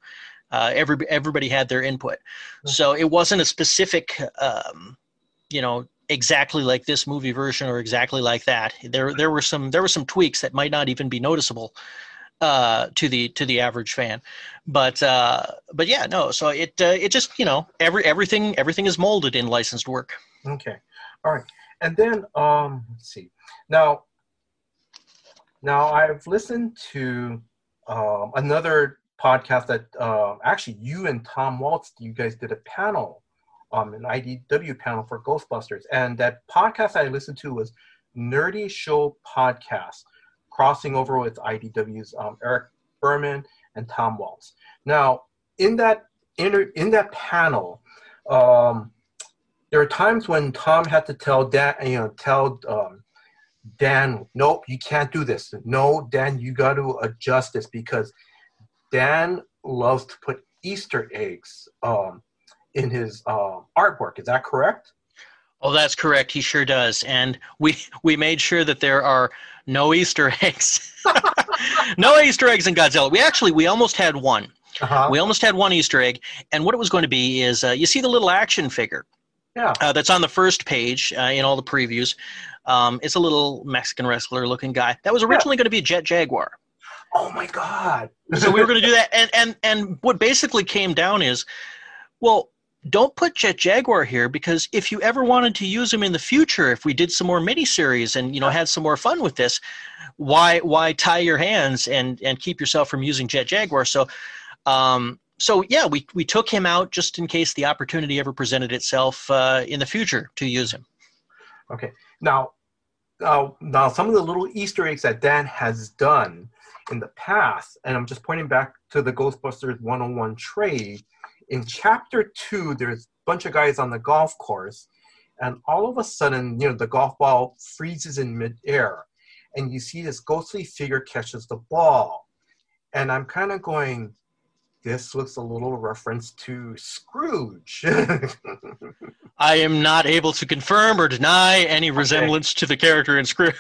everybody had their input. So it wasn't a specific, exactly like this movie version or exactly like that. There were some tweaks that might not even be noticeable to the average fan, but yeah, no. So it just, you know, everything is molded in licensed work. Okay. All right. And then, let's see. Now I've listened to, another podcast that, actually you and Tom Waltz, you guys did a panel, an IDW panel for Ghostbusters. And that podcast I listened to was Nerdy Show Podcast, crossing over with IDW's Erik Burnham and Tom Waltz. Now, in that panel, there are times when Tom had to tell Dan, Dan, nope, you can't do this. No, Dan, you got to adjust this, because Dan loves to put Easter eggs in his artwork. Is that correct? Oh, that's correct. He sure does. And we made sure that there are no Easter eggs. No Easter eggs in Godzilla. We almost had one. Uh-huh. We almost had one Easter egg, and what it was going to be is you see the little action figure. Yeah. That's on the first page in all the previews. It's a little Mexican wrestler-looking guy. That was originally going to be Jet Jaguar. Oh, my God. So we were going to do that. And what basically came down is, well, don't put Jet Jaguar here, because if you ever wanted to use him in the future, if we did some more miniseries and, you know, had some more fun with this, why tie your hands and keep yourself from using Jet Jaguar? So we took him out just in case the opportunity ever presented itself in the future to use him. Okay. Now some of the little Easter eggs that Dan has done in the past, and I'm just pointing back to the Ghostbusters 101 trade. In Chapter 2, there's a bunch of guys on the golf course, and all of a sudden, you know, the golf ball freezes in midair, and you see this ghostly figure catches the ball. And I'm kind of going, this looks a little reference to Scrooge. I am not able to confirm or deny any resemblance to the character in Scrooge.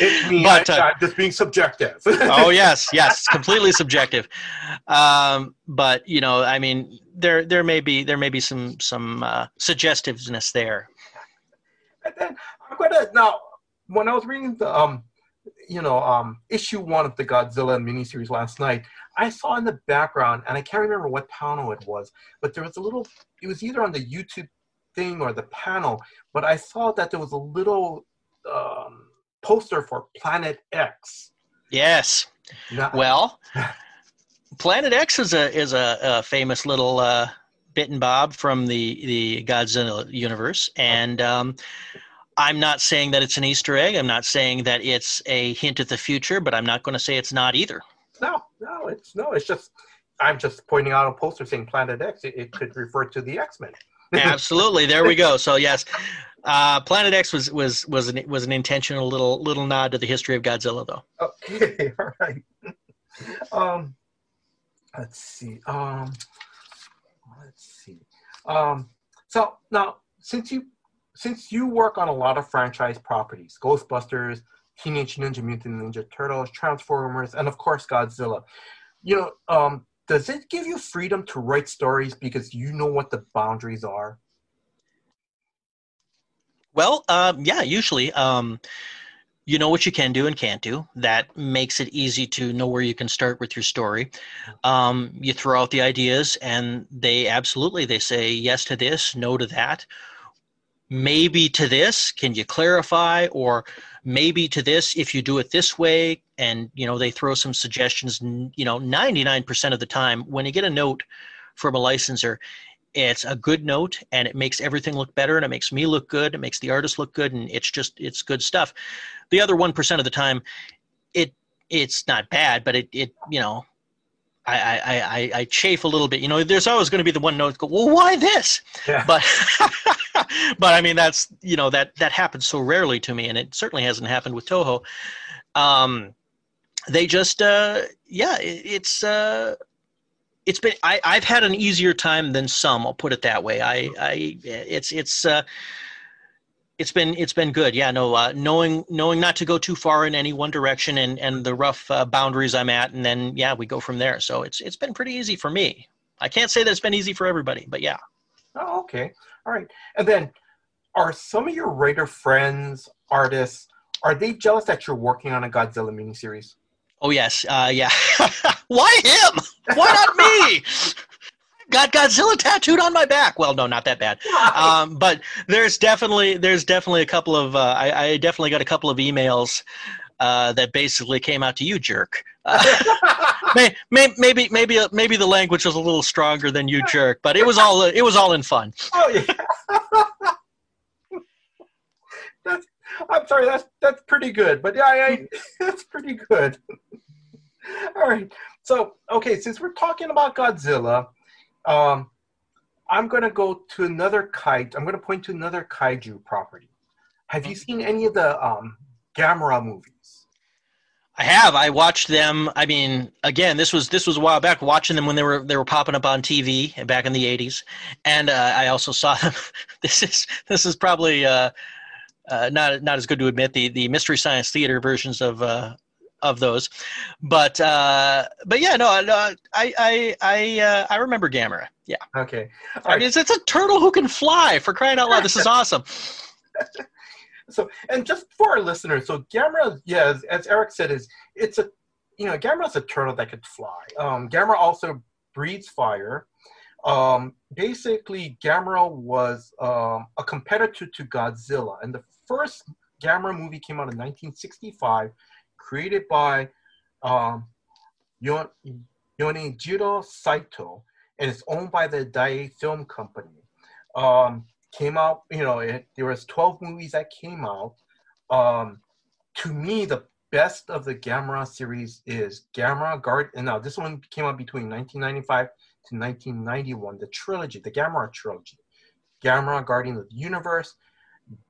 I'm just being subjective. Oh, yes, completely subjective. But you know, I mean, there may be some suggestiveness there. And then when I was reading the issue 1 of the Godzilla miniseries last night, I saw in the background, and I can't remember what panel it was, but there was a little. It was either on the YouTube thing or the panel, but I saw that there was a little. Poster for Planet X. Yes. Well, Planet X is a famous little bit and bob from the Godzilla universe, and I'm not saying that it's an Easter egg. I'm not saying that it's a hint at the future, but I'm not going to say it's not either. It's just I'm just pointing out a poster saying Planet X. It could refer to the X-Men. Absolutely. There we go. So yes, Planet X was an intentional little nod to the history of Godzilla, though. Okay. All right. Let's see. So now, since you work on a lot of franchise properties, Ghostbusters, Teenage Mutant Ninja Turtles, Transformers, and of course Godzilla, you know, does it give you freedom to write stories because you know what the boundaries are? Well, usually. You know what you can do and can't do. That makes it easy to know where you can start with your story. You throw out the ideas, and they say yes to this, no to that. Maybe to this, can you clarify? Or maybe to this, if you do it this way, and, you know, they throw some suggestions, you know, 99% of the time when you get a note from a licensor, it's a good note, and it makes everything look better, and it makes me look good, it makes the artist look good, and it's good stuff. The other 1% of the time, it's not bad, but it you know, I chafe a little bit. You know, there's always going to be the one note, go, well, why this? Yeah. But I mean, that's, you know, that happens so rarely to me, and it certainly hasn't happened with Toho. They just, it's been, I've had an easier time than some, I'll put it that way. It's been good. Yeah, no, knowing not to go too far in any one direction, and the rough boundaries I'm at, and then, yeah, we go from there. So it's been pretty easy for me. I can't say that it's been easy for everybody, but yeah. Oh, okay. All right. And then, are some of your writer friends, artists, are they jealous that you're working on a Godzilla miniseries? Oh, yes. Yeah. Why him? Why not me? Got Godzilla tattooed on my back. Well, no, not that bad. But there's definitely a couple of I definitely got a couple of emails that basically came out to you, jerk. Maybe the language was a little stronger than you, jerk, but it was all in fun. Oh yeah. I'm sorry. That's pretty good, but yeah, that's pretty good. All right. So okay, since we're talking about Godzilla. I'm going to go to another kaiju. I'm going to point to another kaiju property. Have you seen any of the Gamera movies? I have. I watched them. I mean, again, this was a while back. Watching them when they were popping up on TV back in the 80s, and I also saw them. This is probably not as good to admit, the Mystery Science Theater versions of of those. But yeah, no, I remember Gamera. Yeah. Okay. I mean, it's a turtle who can fly, for crying out loud. This is awesome. So, and just for our listeners, so Gamera, yeah, as Eric said, Gamera's a turtle that could fly. Gamera also breathes fire. Basically, Gamera was a competitor to Godzilla, and the first Gamera movie came out in 1965, created by Yonejiro Saito, and it's owned by the Dai Film Company. Came out, there was 12 movies that came out. To me, the best of the Gamera series is Gamera Guard. And now this one came out between 1995 to 1991. The trilogy, the Gamera trilogy, Gamera Guardian of the Universe,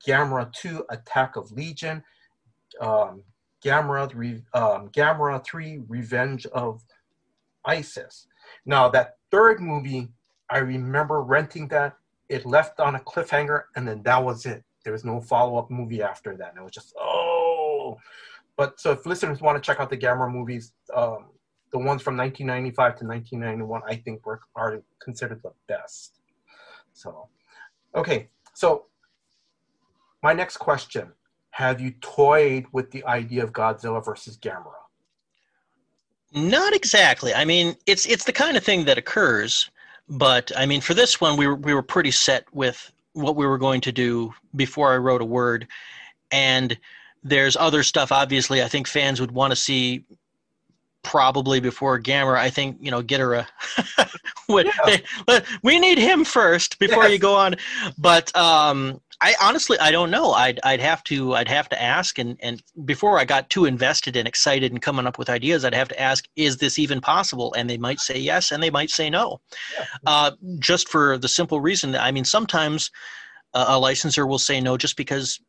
Gamera 2: Attack of Legion, Gamera 3: Revenge of Isis. Now that third movie, I remember renting that. It left on a cliffhanger, and then that was it. There was no follow-up movie after that. And it was just, oh. But so if listeners want to check out the Gamera movies, the ones from 1995 to 1991, I think are considered the best. So, okay. So my next question, have you toyed with the idea of Godzilla versus Gamera? Not exactly. I mean, it's the kind of thing that occurs. But I mean, for this one, we were pretty set with what we were going to do before I wrote a word. And there's other stuff, obviously, I think fans would want to see probably before Gamera. I think, Ghidorah. We need him first before you go on. But I honestly, I don't know. I'd have to ask. And before I got too invested and excited and coming up with ideas, I'd have to ask, is this even possible? And they might say yes, and they might say no. Yeah. Just for the simple reason that, I mean, sometimes a licensor will say no just because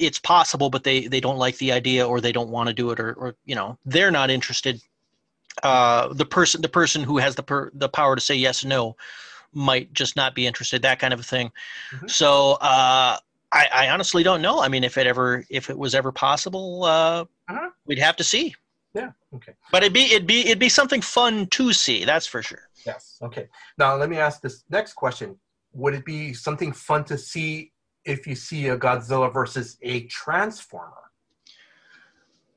it's possible, but they don't like the idea, or they don't want to do it, or they're not interested. The person who has the power to say yes, no, might just not be interested, that kind of a thing. Mm-hmm. So I honestly don't know. I mean, if it was ever possible, we'd have to see. Yeah. Okay. But it'd be something fun to see. That's for sure. Yes. Okay. Now let me ask this next question: would it be something fun to see if you see a Godzilla versus a Transformer?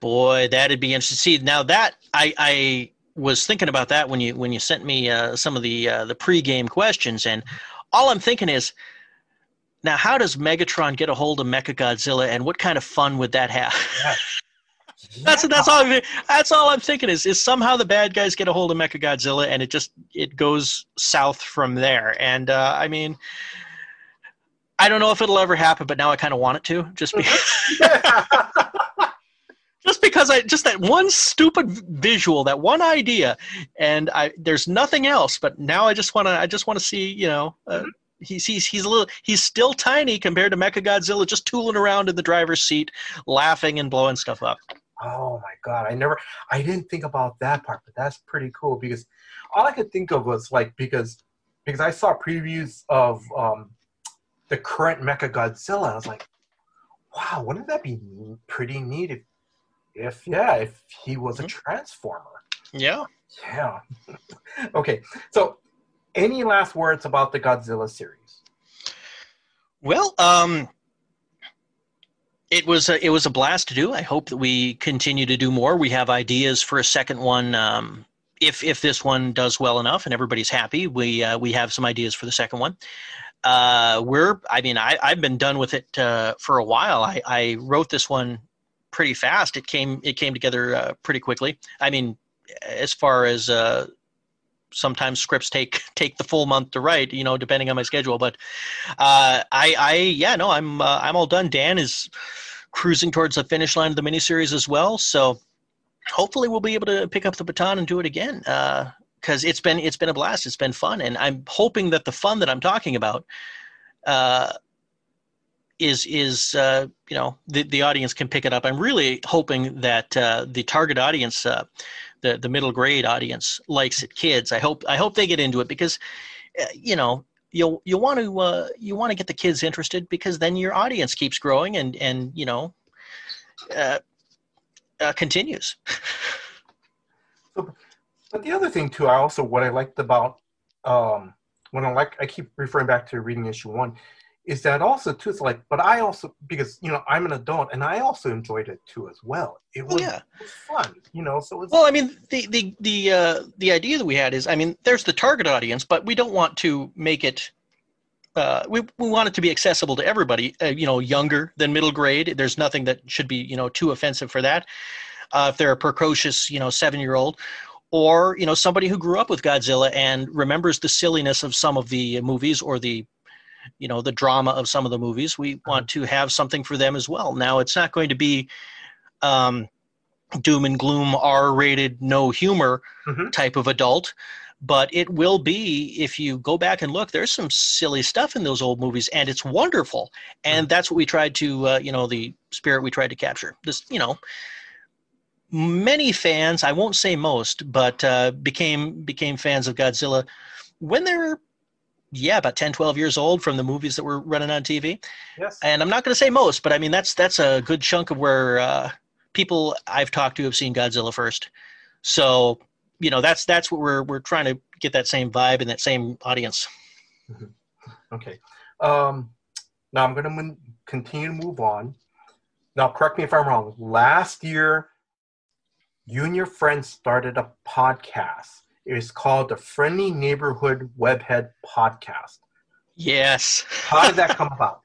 Boy, that'd be interesting. See, now that I was thinking about that when you sent me some of the pregame questions, and all I'm thinking is, now how does Megatron get a hold of Mechagodzilla, and what kind of fun would that have? Yeah. That's all I'm thinking is somehow the bad guys get a hold of Mechagodzilla, and it goes south from there. And I mean, I don't know if it'll ever happen, but now I kind of want it to, just because. Just because just that one stupid visual, that one idea, and there's nothing else. But now I just want to see, he's still tiny compared to Mechagodzilla, just tooling around in the driver's seat, laughing and blowing stuff up. Oh my God! I didn't think about that part, but that's pretty cool, because all I could think of was because I saw previews of the current Mechagodzilla. I was like, wow, wouldn't that be pretty neat if he was a Transformer. Yeah. Okay, so any last words about the Godzilla series? Well, it was a blast to do. I hope that we continue to do more. We have ideas for a second one. If this one does well enough and everybody's happy, we have some ideas for the second one. I've been done with it for a while. I wrote this one pretty fast. It came together pretty quickly. I mean, as far as sometimes scripts take the full month to write, depending on my schedule. But I'm all done. Dan is cruising towards the finish line of the miniseries as well. So hopefully we'll be able to pick up the baton and do it again. Because it's been a blast. It's been fun, and I'm hoping that the fun that I'm talking about the audience can pick it up. I'm really hoping that the target audience, the middle grade audience, likes it. Kids, I hope they get into it, because you want to get the kids interested, because then your audience keeps growing, and continues. But the other thing too, what I liked about I keep referring back to reading issue one, is that also too, it's like, but I also, because, you know, I'm an adult and I also enjoyed it too as well. It was, yeah. It was fun, you know, so it's... Well, I mean, the idea that we had is, I mean, there's the target audience, but we don't want to make it, we want it to be accessible to everybody, you know, younger than middle grade. There's nothing that should be, you know, too offensive for that. If they're a precocious, you know, 7-year-old, or, you know, somebody who grew up with Godzilla and remembers the silliness of some of the movies or the, you know, the drama of some of the movies, we want to have something for them as well. Now, it's not going to be doom and gloom, R-rated, no humor type of adult, but it will be, if you go back and look, there's some silly stuff in those old movies, and it's wonderful. And that's what we tried to, you know, the spirit we tried to capture. This, you know, many fans, I won't say most, but became fans of Godzilla when they were, about 10, 12 years old from the movies that were running on TV. Yes. And I'm not going to say most, but I mean, that's a good chunk of where people I've talked to have seen Godzilla first. So, you know, that's what we're trying to get, that same vibe and that same audience. Okay. Now I'm going to continue to move on. Now, correct me if I'm wrong. Last year, you and your friends started a podcast. It was called the Friendly Neighborhood Webhead Podcast. Yes. How did that come about?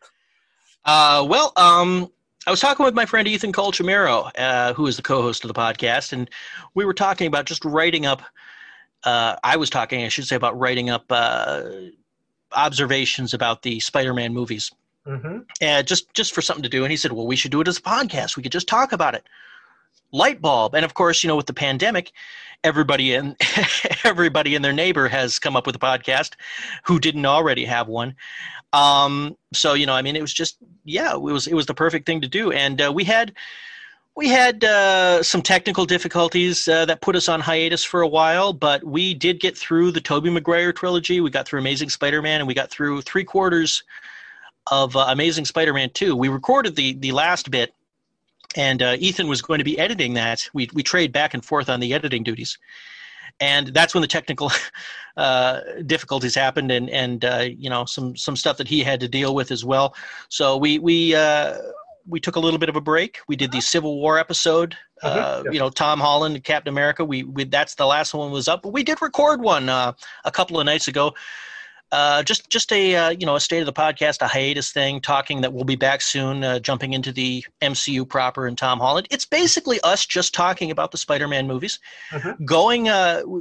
I was talking with my friend Ethan Colchimero, who is the co-host of the podcast, and we were talking about just writing up about writing up observations about the Spider-Man movies. Just for something to do. And he said, well, we should do it as a podcast. We could just talk about it. Light bulb. And of course, you know, with the pandemic, everybody and their neighbor has come up with a podcast who didn't already have one. So, you know, I mean, it was just, it was the perfect thing to do. And we had some technical difficulties that put us on hiatus for a while, but we did get through the Tobey Maguire trilogy. We got through Amazing Spider-Man, and we got through three-quarters of Amazing Spider-Man 2. We recorded the last bit, and Ethan was going to be editing that. We trade back and forth on the editing duties. And that's when the technical difficulties happened, and you know, some stuff that he had to deal with as well. So we took a little bit of a break. We did the Civil War episode, you know, Tom Holland and Captain America. We that's the last one was up. But we did record one a couple of nights ago. Just a you know, a state of the podcast, a hiatus thing, talking that we'll be back soon, jumping into the MCU proper and Tom Holland. It's basically us just talking about the Spider-Man movies. Going,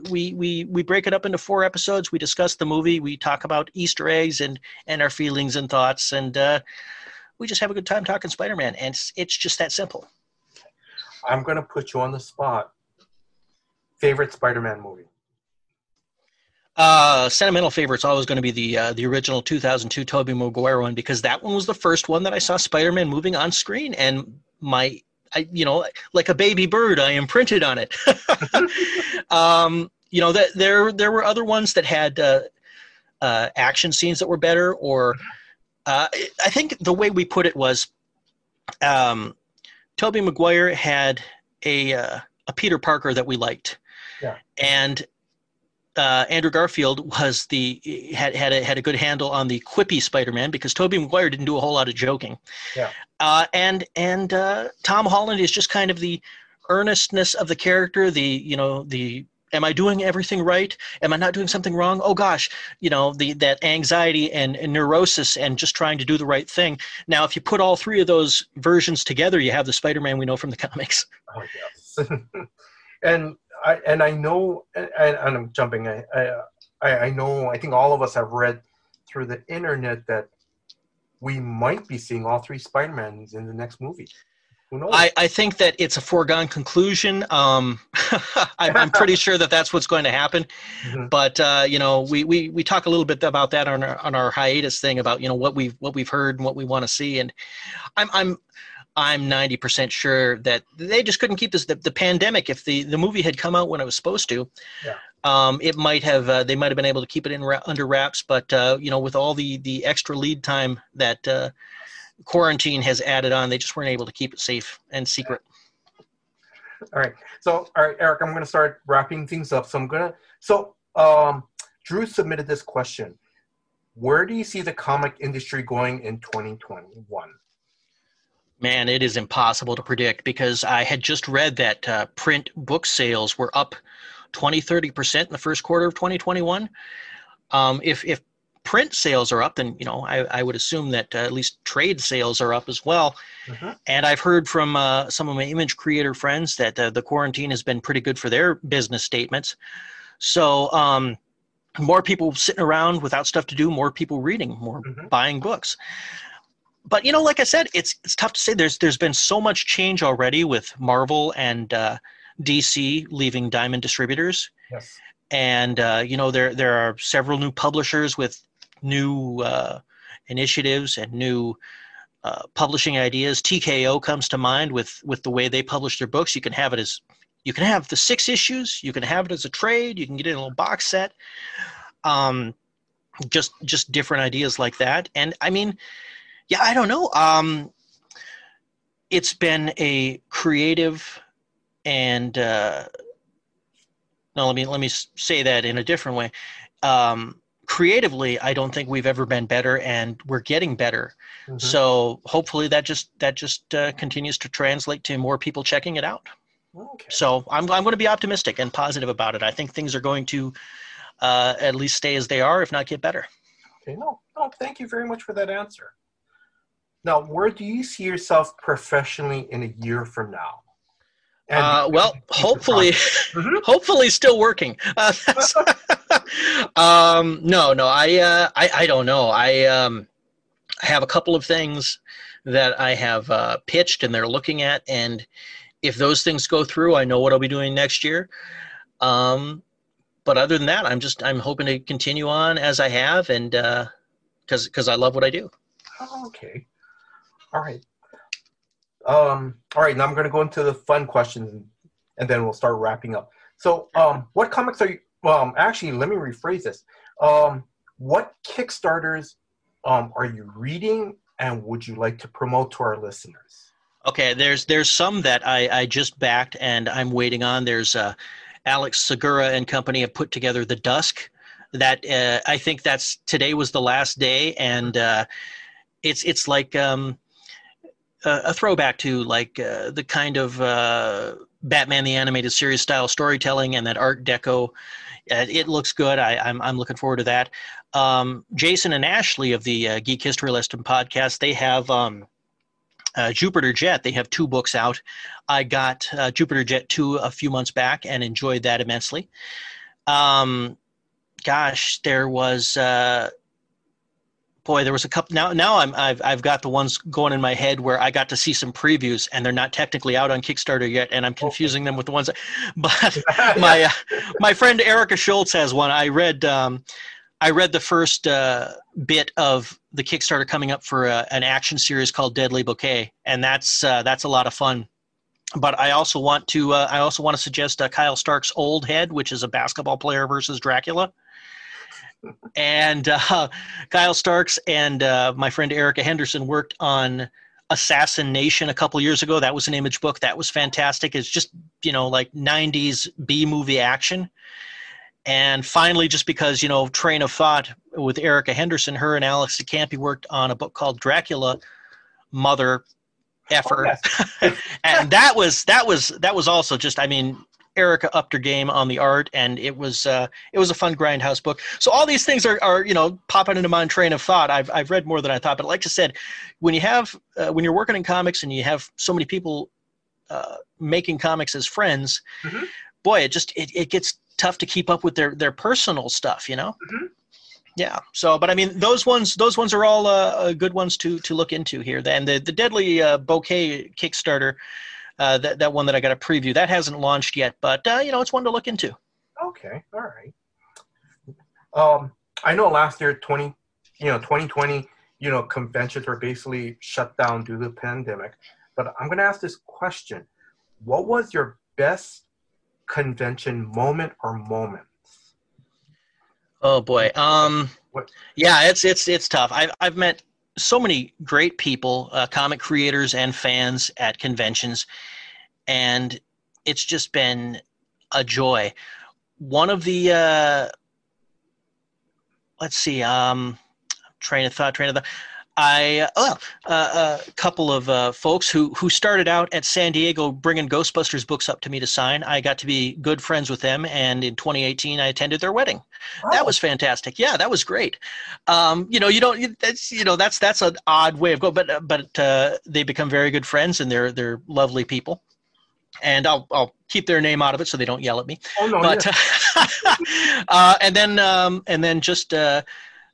we break it up into 4 episodes. We discuss the movie. We talk about Easter eggs and our feelings and thoughts, and we just have a good time talking Spider-Man. And it's just that simple. I'm gonna put you on the spot. Favorite Spider-Man movie. Sentimental favorite's always going to be the original 2002 Tobey Maguire one, because that one was the first one that I saw Spider-Man moving on screen, and like a baby bird, I imprinted on it. You know, that there were other ones that had action scenes that were better, or I think the way we put it was Tobey Maguire had a Peter Parker that we liked, and Andrew Garfield was had a good handle on the quippy Spider-Man, because Tobey Maguire didn't do a whole lot of joking. And Tom Holland is just kind of the earnestness of the character, the am I doing everything right? Am I not doing something wrong? Oh gosh, you know, that anxiety and neurosis and just trying to do the right thing. Now, if you put all 3 of those versions together, you have the Spider-Man we know from the comics. Oh yes. I think all of us have read through the internet that we might be seeing all 3 Spider-Mans in the next movie. Who knows? I think that it's a foregone conclusion. I'm pretty sure that's what's going to happen. But you know, we talk a little bit about that on our hiatus thing, about, you know, what we've heard and what we want to see, and I'm 90% sure that they just couldn't keep this. The pandemic, if the movie had come out when it was supposed to, it might have, they might have been able to keep it under wraps. But, you know, with all the extra lead time that quarantine has added on, they just weren't able to keep it safe and secret. All right. So, all right, Eric, I'm going to start wrapping things up. So I'm going to, Drew submitted this question. Where do you see the comic industry going in 2021? Man, it is impossible to predict because I had just read that print book sales were up 20-30% in the first quarter of 2021. If print sales are up, then, you know, I would assume that at least trade sales are up as well. Mm-hmm. And I've heard from some of my image creator friends that the quarantine has been pretty good for their business statements. So more people sitting around without stuff to do, more people reading, more mm-hmm. buying books. But, you know, like I said, it's tough to say. There's been so much change already with Marvel and DC leaving Diamond Distributors. Yes. And, you know, there are several new publishers with new initiatives and new publishing ideas. TKO comes to mind with the way they publish their books. You can have it as – you can have the 6 issues. You can have it as a trade. You can get it in a little box set. Just different ideas like that. And, I mean – yeah, I don't know. It's been a creative and no, let me say that in a different way. Creatively, I don't think we've ever been better, and we're getting better. Mm-hmm. So hopefully that just continues to translate to more people checking it out. Okay. So I'm going to be optimistic and positive about it. I think things are going to at least stay as they are, if not get better. Okay. No, thank you very much for that answer. Now, where do you see yourself professionally in a year from now? And well, hopefully, mm-hmm. hopefully still working. I don't know. I have a couple of things that I have pitched and they're looking at. And if those things go through, I know what I'll be doing next year. But other than that, I'm hoping to continue on as I have, and because I love what I do. Okay. All right. All right. Now I'm going to go into the fun questions, and then we'll start wrapping up. So, what comics are you? Actually, let me rephrase this. What Kickstarters are you reading, and would you like to promote to our listeners? Okay. There's some that I just backed, and I'm waiting on. There's Alex Segura and company have put together The Dusk. That I think today was the last day, and it's like. A throwback to like the kind of Batman the Animated Series style storytelling and that Art Deco. It looks good. I'm looking forward to that. Jason and Ashley of the Geek History Lesson podcast, they have Jupiter Jet. They have 2 books out. I got Jupiter Jet 2 a few months back and enjoyed that immensely. There was... Boy, there was a couple. Now I've got the ones going in my head where I got to see some previews, and they're not technically out on Kickstarter yet, and I'm confusing them with the ones. But my friend Erica Schultz has one. I read the first bit of the Kickstarter coming up for an action series called Deadly Bouquet, and that's a lot of fun. But I also want to suggest Kyle Stark's Old Head, which is a basketball player versus Dracula. And Kyle Starks and my friend Erica Henderson worked on Assassination a couple years ago. That was an Image book. That was fantastic. It's just, you know, like 90s B-movie action. And finally, just because, you know, Train of Thought with Erica Henderson, her and Alex DeCampi worked on a book called Dracula Mother Effer. Oh, yes. And that was also just, I mean – Erica upped her game on the art, and it was a fun Grindhouse book. So all these things are you know, popping into my train of thought. I've read more than I thought, but like I said, when you have when you're working in comics and you have so many people making comics as friends, mm-hmm. boy, it gets tough to keep up with their personal stuff, you know. Mm-hmm. Yeah. So, but I mean, those ones are all good ones to look into here. And the Deadly Bouquet Kickstarter. That one that I got a preview that hasn't launched yet, but you know, it's one to look into. Okay, all right. I know last year 2020, you know, conventions were basically shut down due to the pandemic. But I'm going to ask this question: what was your best convention moment or moments? Oh boy, yeah, it's tough. I've met so many great people, comic creators and fans at conventions. And it's just been a joy. One of the, let's see, train of thought. A couple of folks who started out at San Diego bringing Ghostbusters books up to me to sign. I got to be good friends with them, and in 2018, I attended their wedding. Wow. That was fantastic. Yeah, that was great. That's an odd way of going, but they become very good friends, and they're lovely people. And I'll keep their name out of it so they don't yell at me. Oh no! But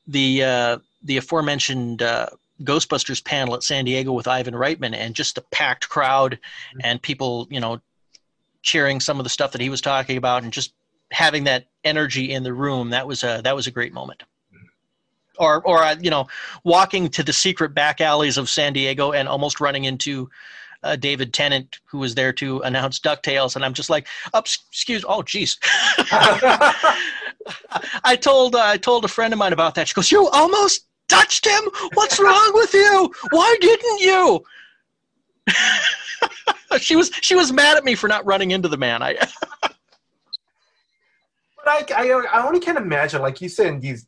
yeah. The aforementioned Ghostbusters panel at San Diego with Ivan Reitman, and just a packed crowd and people, cheering some of the stuff that he was talking about, and just having that energy in the room. That was a great moment. Or walking to the secret back alleys of San Diego and almost running into David Tennant, who was there to announce DuckTales, and I'm just like, oh, geez. I told a friend of mine about that. She goes, "You almost touched him? What's wrong with you? Why didn't you?" She was mad at me for not running into the man. But I only can imagine, like you said, in these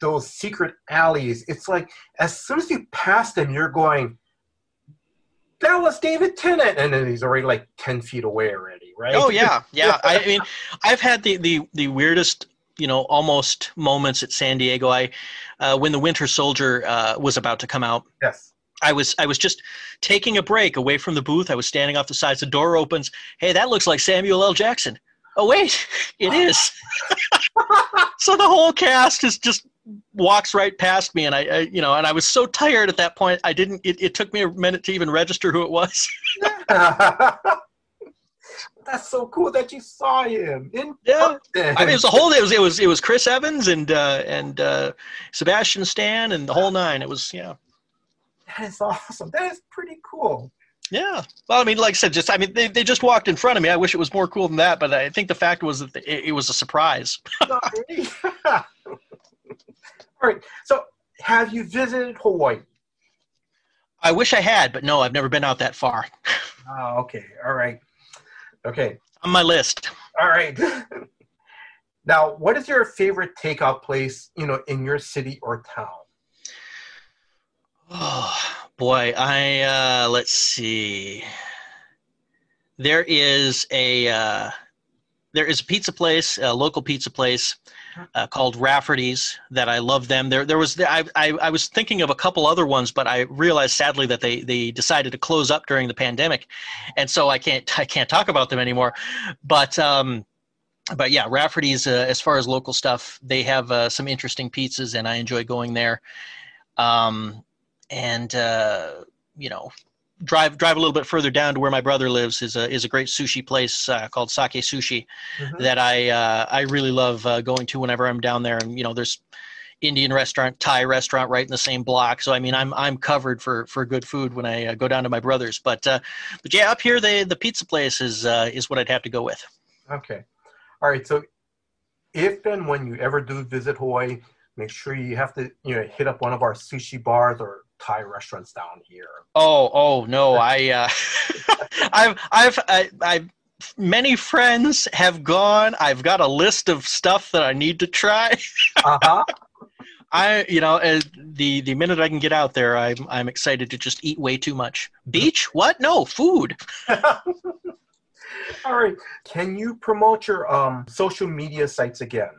those secret alleys. It's like as soon as you pass them, you're going, "That was David Tennant," and then he's already like 10 feet away already, right? Oh yeah. I mean, I've had the weirdest, almost moments at San Diego. I when the Winter Soldier was about to come out. Yes. I was just taking a break away from the booth. I was standing off the sides. The door opens. Hey, that looks like Samuel L. Jackson. Oh wait, it is. So the whole cast is just. Walks right past me, and I was so tired at that point. It took me a minute to even register who it was. That's so cool that you saw him. I mean, it was a whole day. It was Chris Evans and Sebastian Stan and the whole nine. It was That is awesome. That is pretty cool. Yeah. Well, I mean, like I said, they just walked in front of me. I wish it was more cool than that, but I think the fact was that it was a surprise. All right. So, have you visited Hawaii? I wish I had, but no, I've never been out that far. Oh, okay. All right. Okay. On my list. All right. Now, what is your favorite takeout place, in your city or town? Oh, boy. I let's see. There is a pizza place, a local pizza place called Rafferty's that I love them. I was thinking of a couple other ones, but I realized sadly that they decided to close up during the pandemic. And so I can't talk about them anymore. But yeah, Rafferty's, as far as local stuff, they have some interesting pizzas, and I enjoy going there. Drive a little bit further down to where my brother lives is a great sushi place called Sake Sushi that I really love going to whenever I'm down there. And there's Indian restaurant, Thai restaurant right in the same block. So I mean I'm covered for good food when I go down to my brother's. But yeah, up here the pizza place is what I'd have to go with. Okay, all right. So if and when you ever do visit Hawaii, make sure you have to hit up one of our sushi bars or Thai restaurants down here. Oh no! I've many friends have gone. I've got a list of stuff that I need to try. The minute I can get out there, I'm excited to just eat way too much. Beach? What? No, food. All right. Can you promote your social media sites again?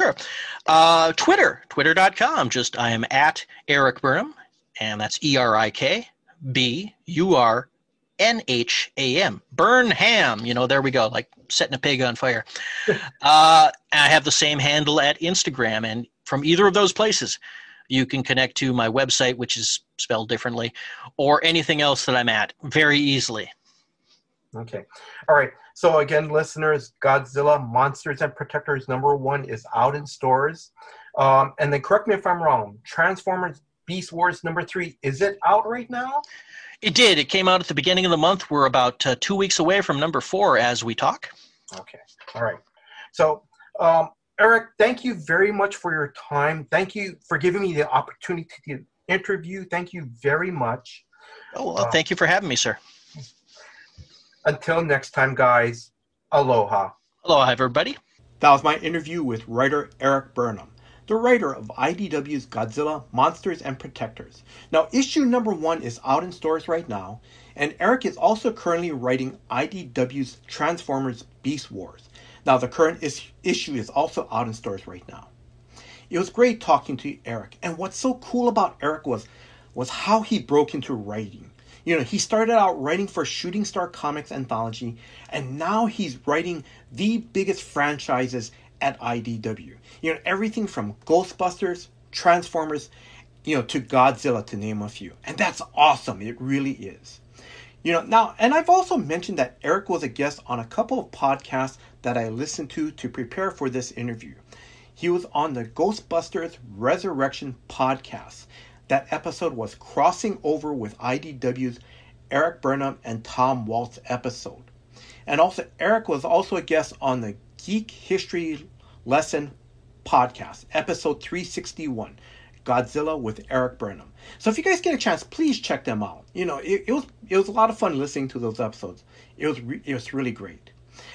Sure. Twitter.com. Just I am at Erik Burnham. And that's ErikBurnham. Burnham. There we go. Like setting a pig on fire. I have the same handle at Instagram. And from either of those places, you can connect to my website, which is spelled differently, or anything else that I'm at very easily. Okay. All right. So again, listeners, Godzilla Monsters and Protectors #1 is out in stores. And then correct me if I'm wrong, Transformers Beast Wars #3, is it out right now? It did. It came out at the beginning of the month. We're about 2 weeks away from #4 as we talk. Okay. All right. So, Erik, thank you very much for your time. Thank you for giving me the opportunity to interview. Thank you very much. Oh, well, thank you for having me, sir. Until next time, guys, aloha. Aloha, everybody. That was my interview with writer Erik Burnham, the writer of IDW's Godzilla, Monsters, and Protectors. Now, issue number 1 is out in stores right now, and Erik is also currently writing IDW's Transformers Beast Wars. Now, the current issue is also out in stores right now. It was great talking to Erik, and what's so cool about Erik was how he broke into writing. You know, he started out writing for Shooting Star Comics Anthology, and now he's writing the biggest franchises at IDW. You know, everything from Ghostbusters, Transformers, you know, to Godzilla, to name a few. And that's awesome. It really is. You know, now, and I've also mentioned that Erik was a guest on a couple of podcasts that I listened to prepare for this interview. He was on the Ghostbusters Resurrection podcast. That episode was crossing over with IDW's Erik Burnham and Tom Waltz episode. And also, Erik was also a guest on the Geek History Lesson podcast, episode 361, Godzilla with Erik Burnham. So if you guys get a chance, please check them out. You know, it was a lot of fun listening to those episodes. It was really great.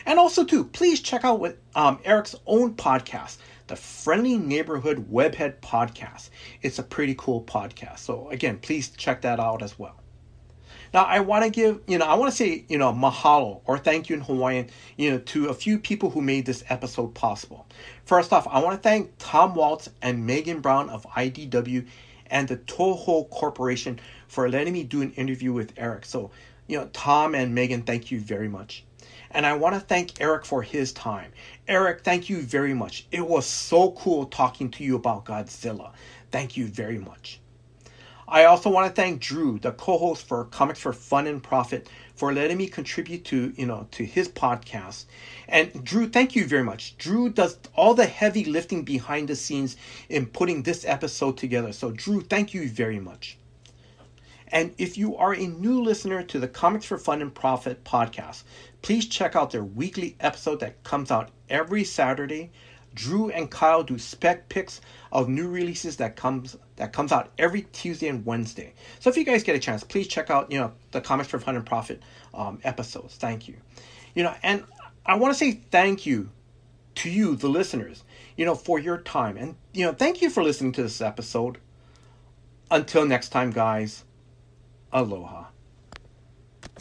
And also, too, please check out with Erik's own podcast, the Friendly Neighborhood Webhead Podcast. It's a pretty cool podcast. So again, please check that out as well. Now, I want to give, you know, I want to say, you know, mahalo or thank you in Hawaiian, you know, to a few people who made this episode possible. First off, I want to thank Tom Waltz and Megan Brown of IDW and the Toho Corporation for letting me do an interview with Erik. So, you know, Tom and Megan, thank you very much. And I want to thank Erik for his time. Erik, thank you very much. It was so cool talking to you about Godzilla. Thank you very much. I also want to thank Drew, the co-host for Comics for Fun and Profit, for letting me contribute to, you know, to his podcast. And Drew, thank you very much. Drew does all the heavy lifting behind the scenes in putting this episode together. So Drew, thank you very much. And if you are a new listener to the Comics for Fun and Profit podcast, please check out their weekly episode that comes out every Saturday. Drew and Kyle do spec picks of new releases that comes out every Tuesday and Wednesday. So if you guys get a chance, please check out, you know, the Comics for Fun and Profit episodes. Thank you. You know, and I want to say thank you to you, the listeners, you know, for your time. And, you know, thank you for listening to this episode. Until next time, guys. Aloha.